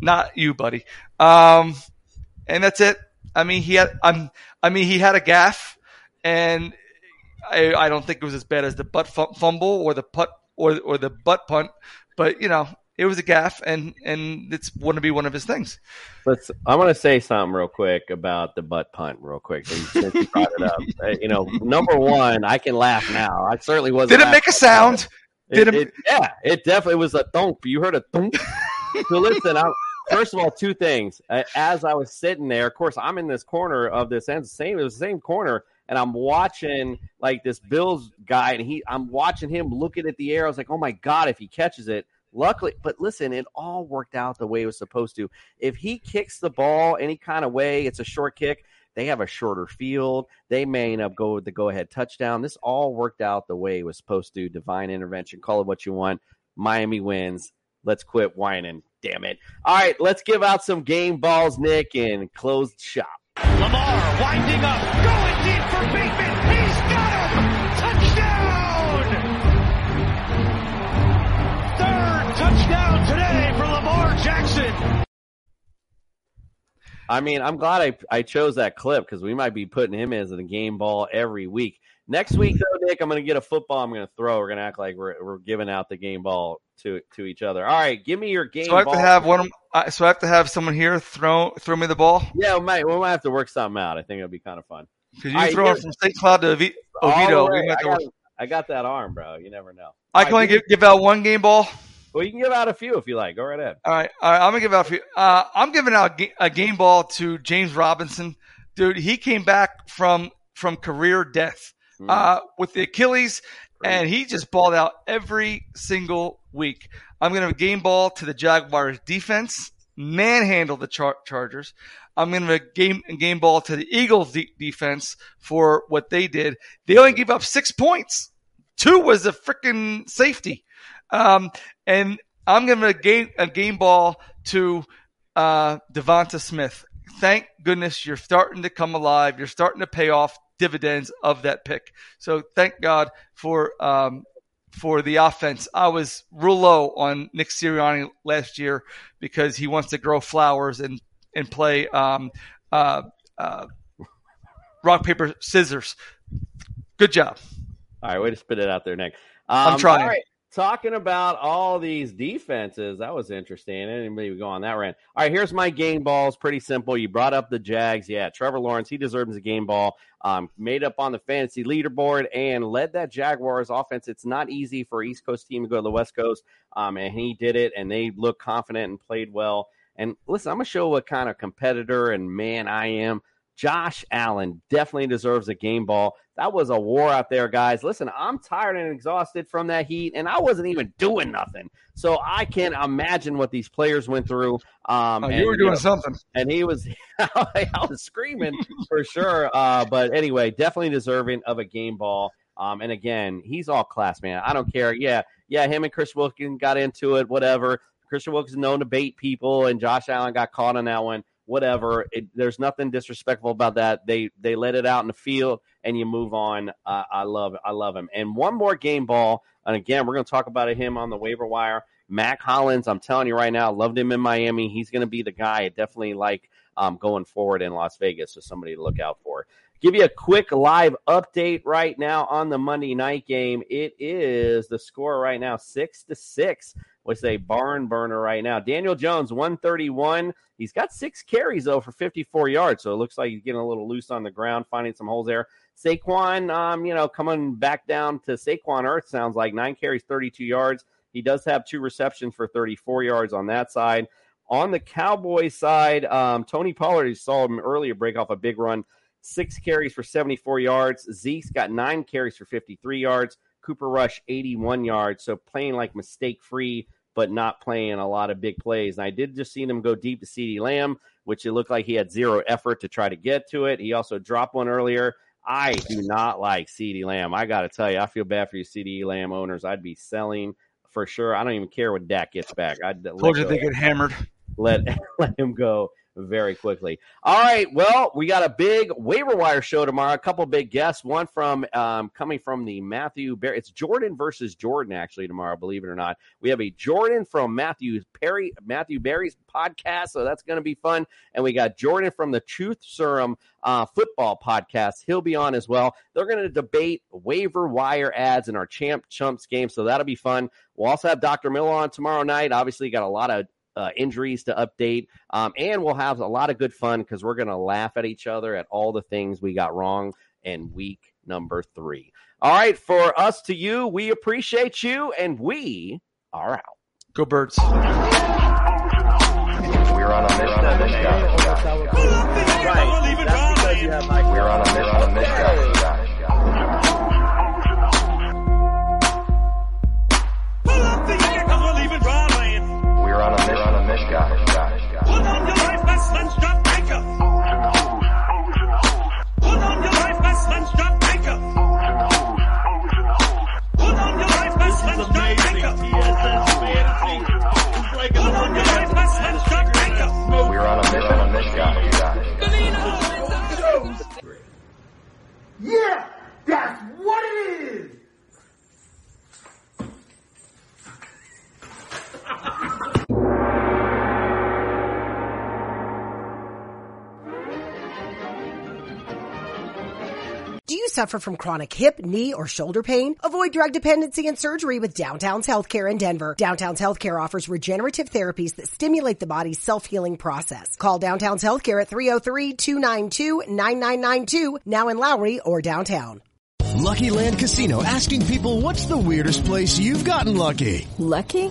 not you, buddy. Um, and that's it. I mean, he had. I'm, I mean, he had a gaffe. And I, I don't think it was as bad as the butt fumble or the putt or or the butt punt, but you know it was a gaffe, and and it's going to be one of his things. Let's. I want to say something real quick about the butt punt, real quick. Since you brought it up, you know, number one, I can laugh now. I certainly wasn't. Did it make a sound? Did it, it, it? Yeah, it definitely was a thump. You heard a thump. So listen, I. First of all, two things. As I was sitting there, of course, I'm in this corner of this end. Same, it was the same corner. And I'm watching like this Bills guy, and he, I'm watching him looking at the air. I was like, oh my God, if he catches it, luckily, but listen, it all worked out the way it was supposed to. If he kicks the ball any kind of way, it's a short kick. They have a shorter field. They may end up go with the go ahead touchdown. This all worked out the way it was supposed to. Divine intervention. Call it what you want. Miami wins. Let's quit whining. Damn it. All right, let's give out some game balls, Nick, and close shop. Lamar winding up, going deep for Bateman. He's got him! Touchdown! Third touchdown today for Lamar Jackson. I mean, I'm glad I, I chose that clip because we might be putting him as a game ball every week. Next week, though, Nick, I'm going to get a football I'm going to throw. We're going to act like we're we're giving out the game ball to to each other. All right, give me your game ball. So I have ball. to have one of, so I have to have someone here throw throw me the ball? Yeah, we might, we might have to work something out. I think it'll be kind of fun. Because you right, throw it from Saint Cloud to Oviedo. I got, I got that arm, bro. You never know. I can right, only give, give out one game ball. Well, you can give out a few if you like. Go right ahead. All right, all right I'm going to give out a few. Uh, I'm giving out a game ball to James Robinson. Dude, he came back from from career death. Uh, with the Achilles, and he just balled out every single week. I'm going to game ball to the Jaguars defense, manhandle the char- Chargers. I'm going to game game ball to the Eagles de- defense for what they did. They only gave up six points. Two was a freaking safety. Um, and I'm going to game a game ball to uh, Devonta Smith. Thank goodness you're starting to come alive. You're starting to pay off dividends of that pick. So thank God for um, for the offense. I was real low on Nick Sirianni last year because he wants to grow flowers and and play um, uh, uh, rock, paper, scissors. Good job. All right, way to spit it out there, Nick. Um, I'm trying. All right, talking about all these defenses, that was interesting. Anybody would go on that rant. All right, here's my game balls. Pretty simple. You brought up the Jags. Yeah, Trevor Lawrence, he deserves a game ball. Um, made up on the fantasy leaderboard and led that Jaguars offense. It's not easy for an East Coast team to go to the West Coast, um, and he did it, and they looked confident and played well. And listen, I'm going to show what kind of competitor and man I am. Josh Allen definitely deserves a game ball. That was a war out there, guys. Listen, I'm tired and exhausted from that heat, and I wasn't even doing nothing. So I can imagine what these players went through. Um, oh, you and, were doing you know, something. And he was I was screaming for sure. Uh, but anyway, definitely deserving of a game ball. Um, and, again, he's all class, man. I don't care. Yeah, yeah, him and Chris Wilkins got into it, whatever. Christian Wilkins known to bait people, and Josh Allen got caught on that one. Whatever. It, there's nothing disrespectful about that. They they let it out in the field, and you move on. Uh, I love I love him. And one more game ball, and again, we're going to talk about him on the waiver wire. Mac Hollins, I'm telling you right now, loved him in Miami. He's going to be the guy I definitely like um, going forward in Las Vegas, so somebody to look out for. Give you a quick live update right now on the Monday night game. It is the score right now, six to six. Was a barn burner right now. Daniel Jones, one thirty-one. He's got six carries, though, for fifty-four yards. So it looks like he's getting a little loose on the ground, finding some holes there. Saquon, um, you know, coming back down to Saquon Earth, sounds like nine carries, thirty-two yards. He does have two receptions for thirty-four yards on that side. On the Cowboys side, um, Tony Pollard, you saw him earlier break off a big run. Six carries for seventy-four yards. Zeke's got nine carries for fifty-three yards. Cooper Rush, eighty-one yards. So playing like mistake-free, but not playing a lot of big plays. And I did just see him go deep to CeeDee Lamb, which it looked like he had zero effort to try to get to it. He also dropped one earlier. I do not like CeeDee Lamb. I got to tell you, I feel bad for you CeeDee Lamb owners. I'd be selling for sure. I don't even care when Dak gets back. I'd told you they get hammered. Let, let him go very quickly. All right, well, we got a big waiver wire show tomorrow. A couple big guests. One from um, coming from the Matthew Berry. It's Jordan versus Jordan actually tomorrow. Believe it or not, we have a Jordan from Matthew Perry, Matthew Berry's podcast. So that's going to be fun. And we got Jordan from the Truth Serum uh, football podcast. He'll be on as well. They're going to debate waiver wire ads in our Champ Chumps game. So that'll be fun. We'll also have Doctor Miller on tomorrow night. Obviously, got a lot of Uh, injuries to update, um, and we'll have a lot of good fun because we're going to laugh at each other at all the things we got wrong in week number three. All right, for us to you, we appreciate you, and we are out. Go Birds. We're on a mission. On this guy. Right. That's because you have Mike. We're on a mission. On this guy. Yeah, that's what it is. suffer from chronic hip, knee, or shoulder pain? Avoid drug dependency and surgery with Downtown's Healthcare in Denver. Downtown's Healthcare offers regenerative therapies that stimulate the body's self-healing process. Call Downtown's Healthcare at three oh three, two nine two, nine nine nine two, now in Lowry or downtown. Lucky Land Casino, asking people, what's the weirdest place you've gotten lucky? Lucky?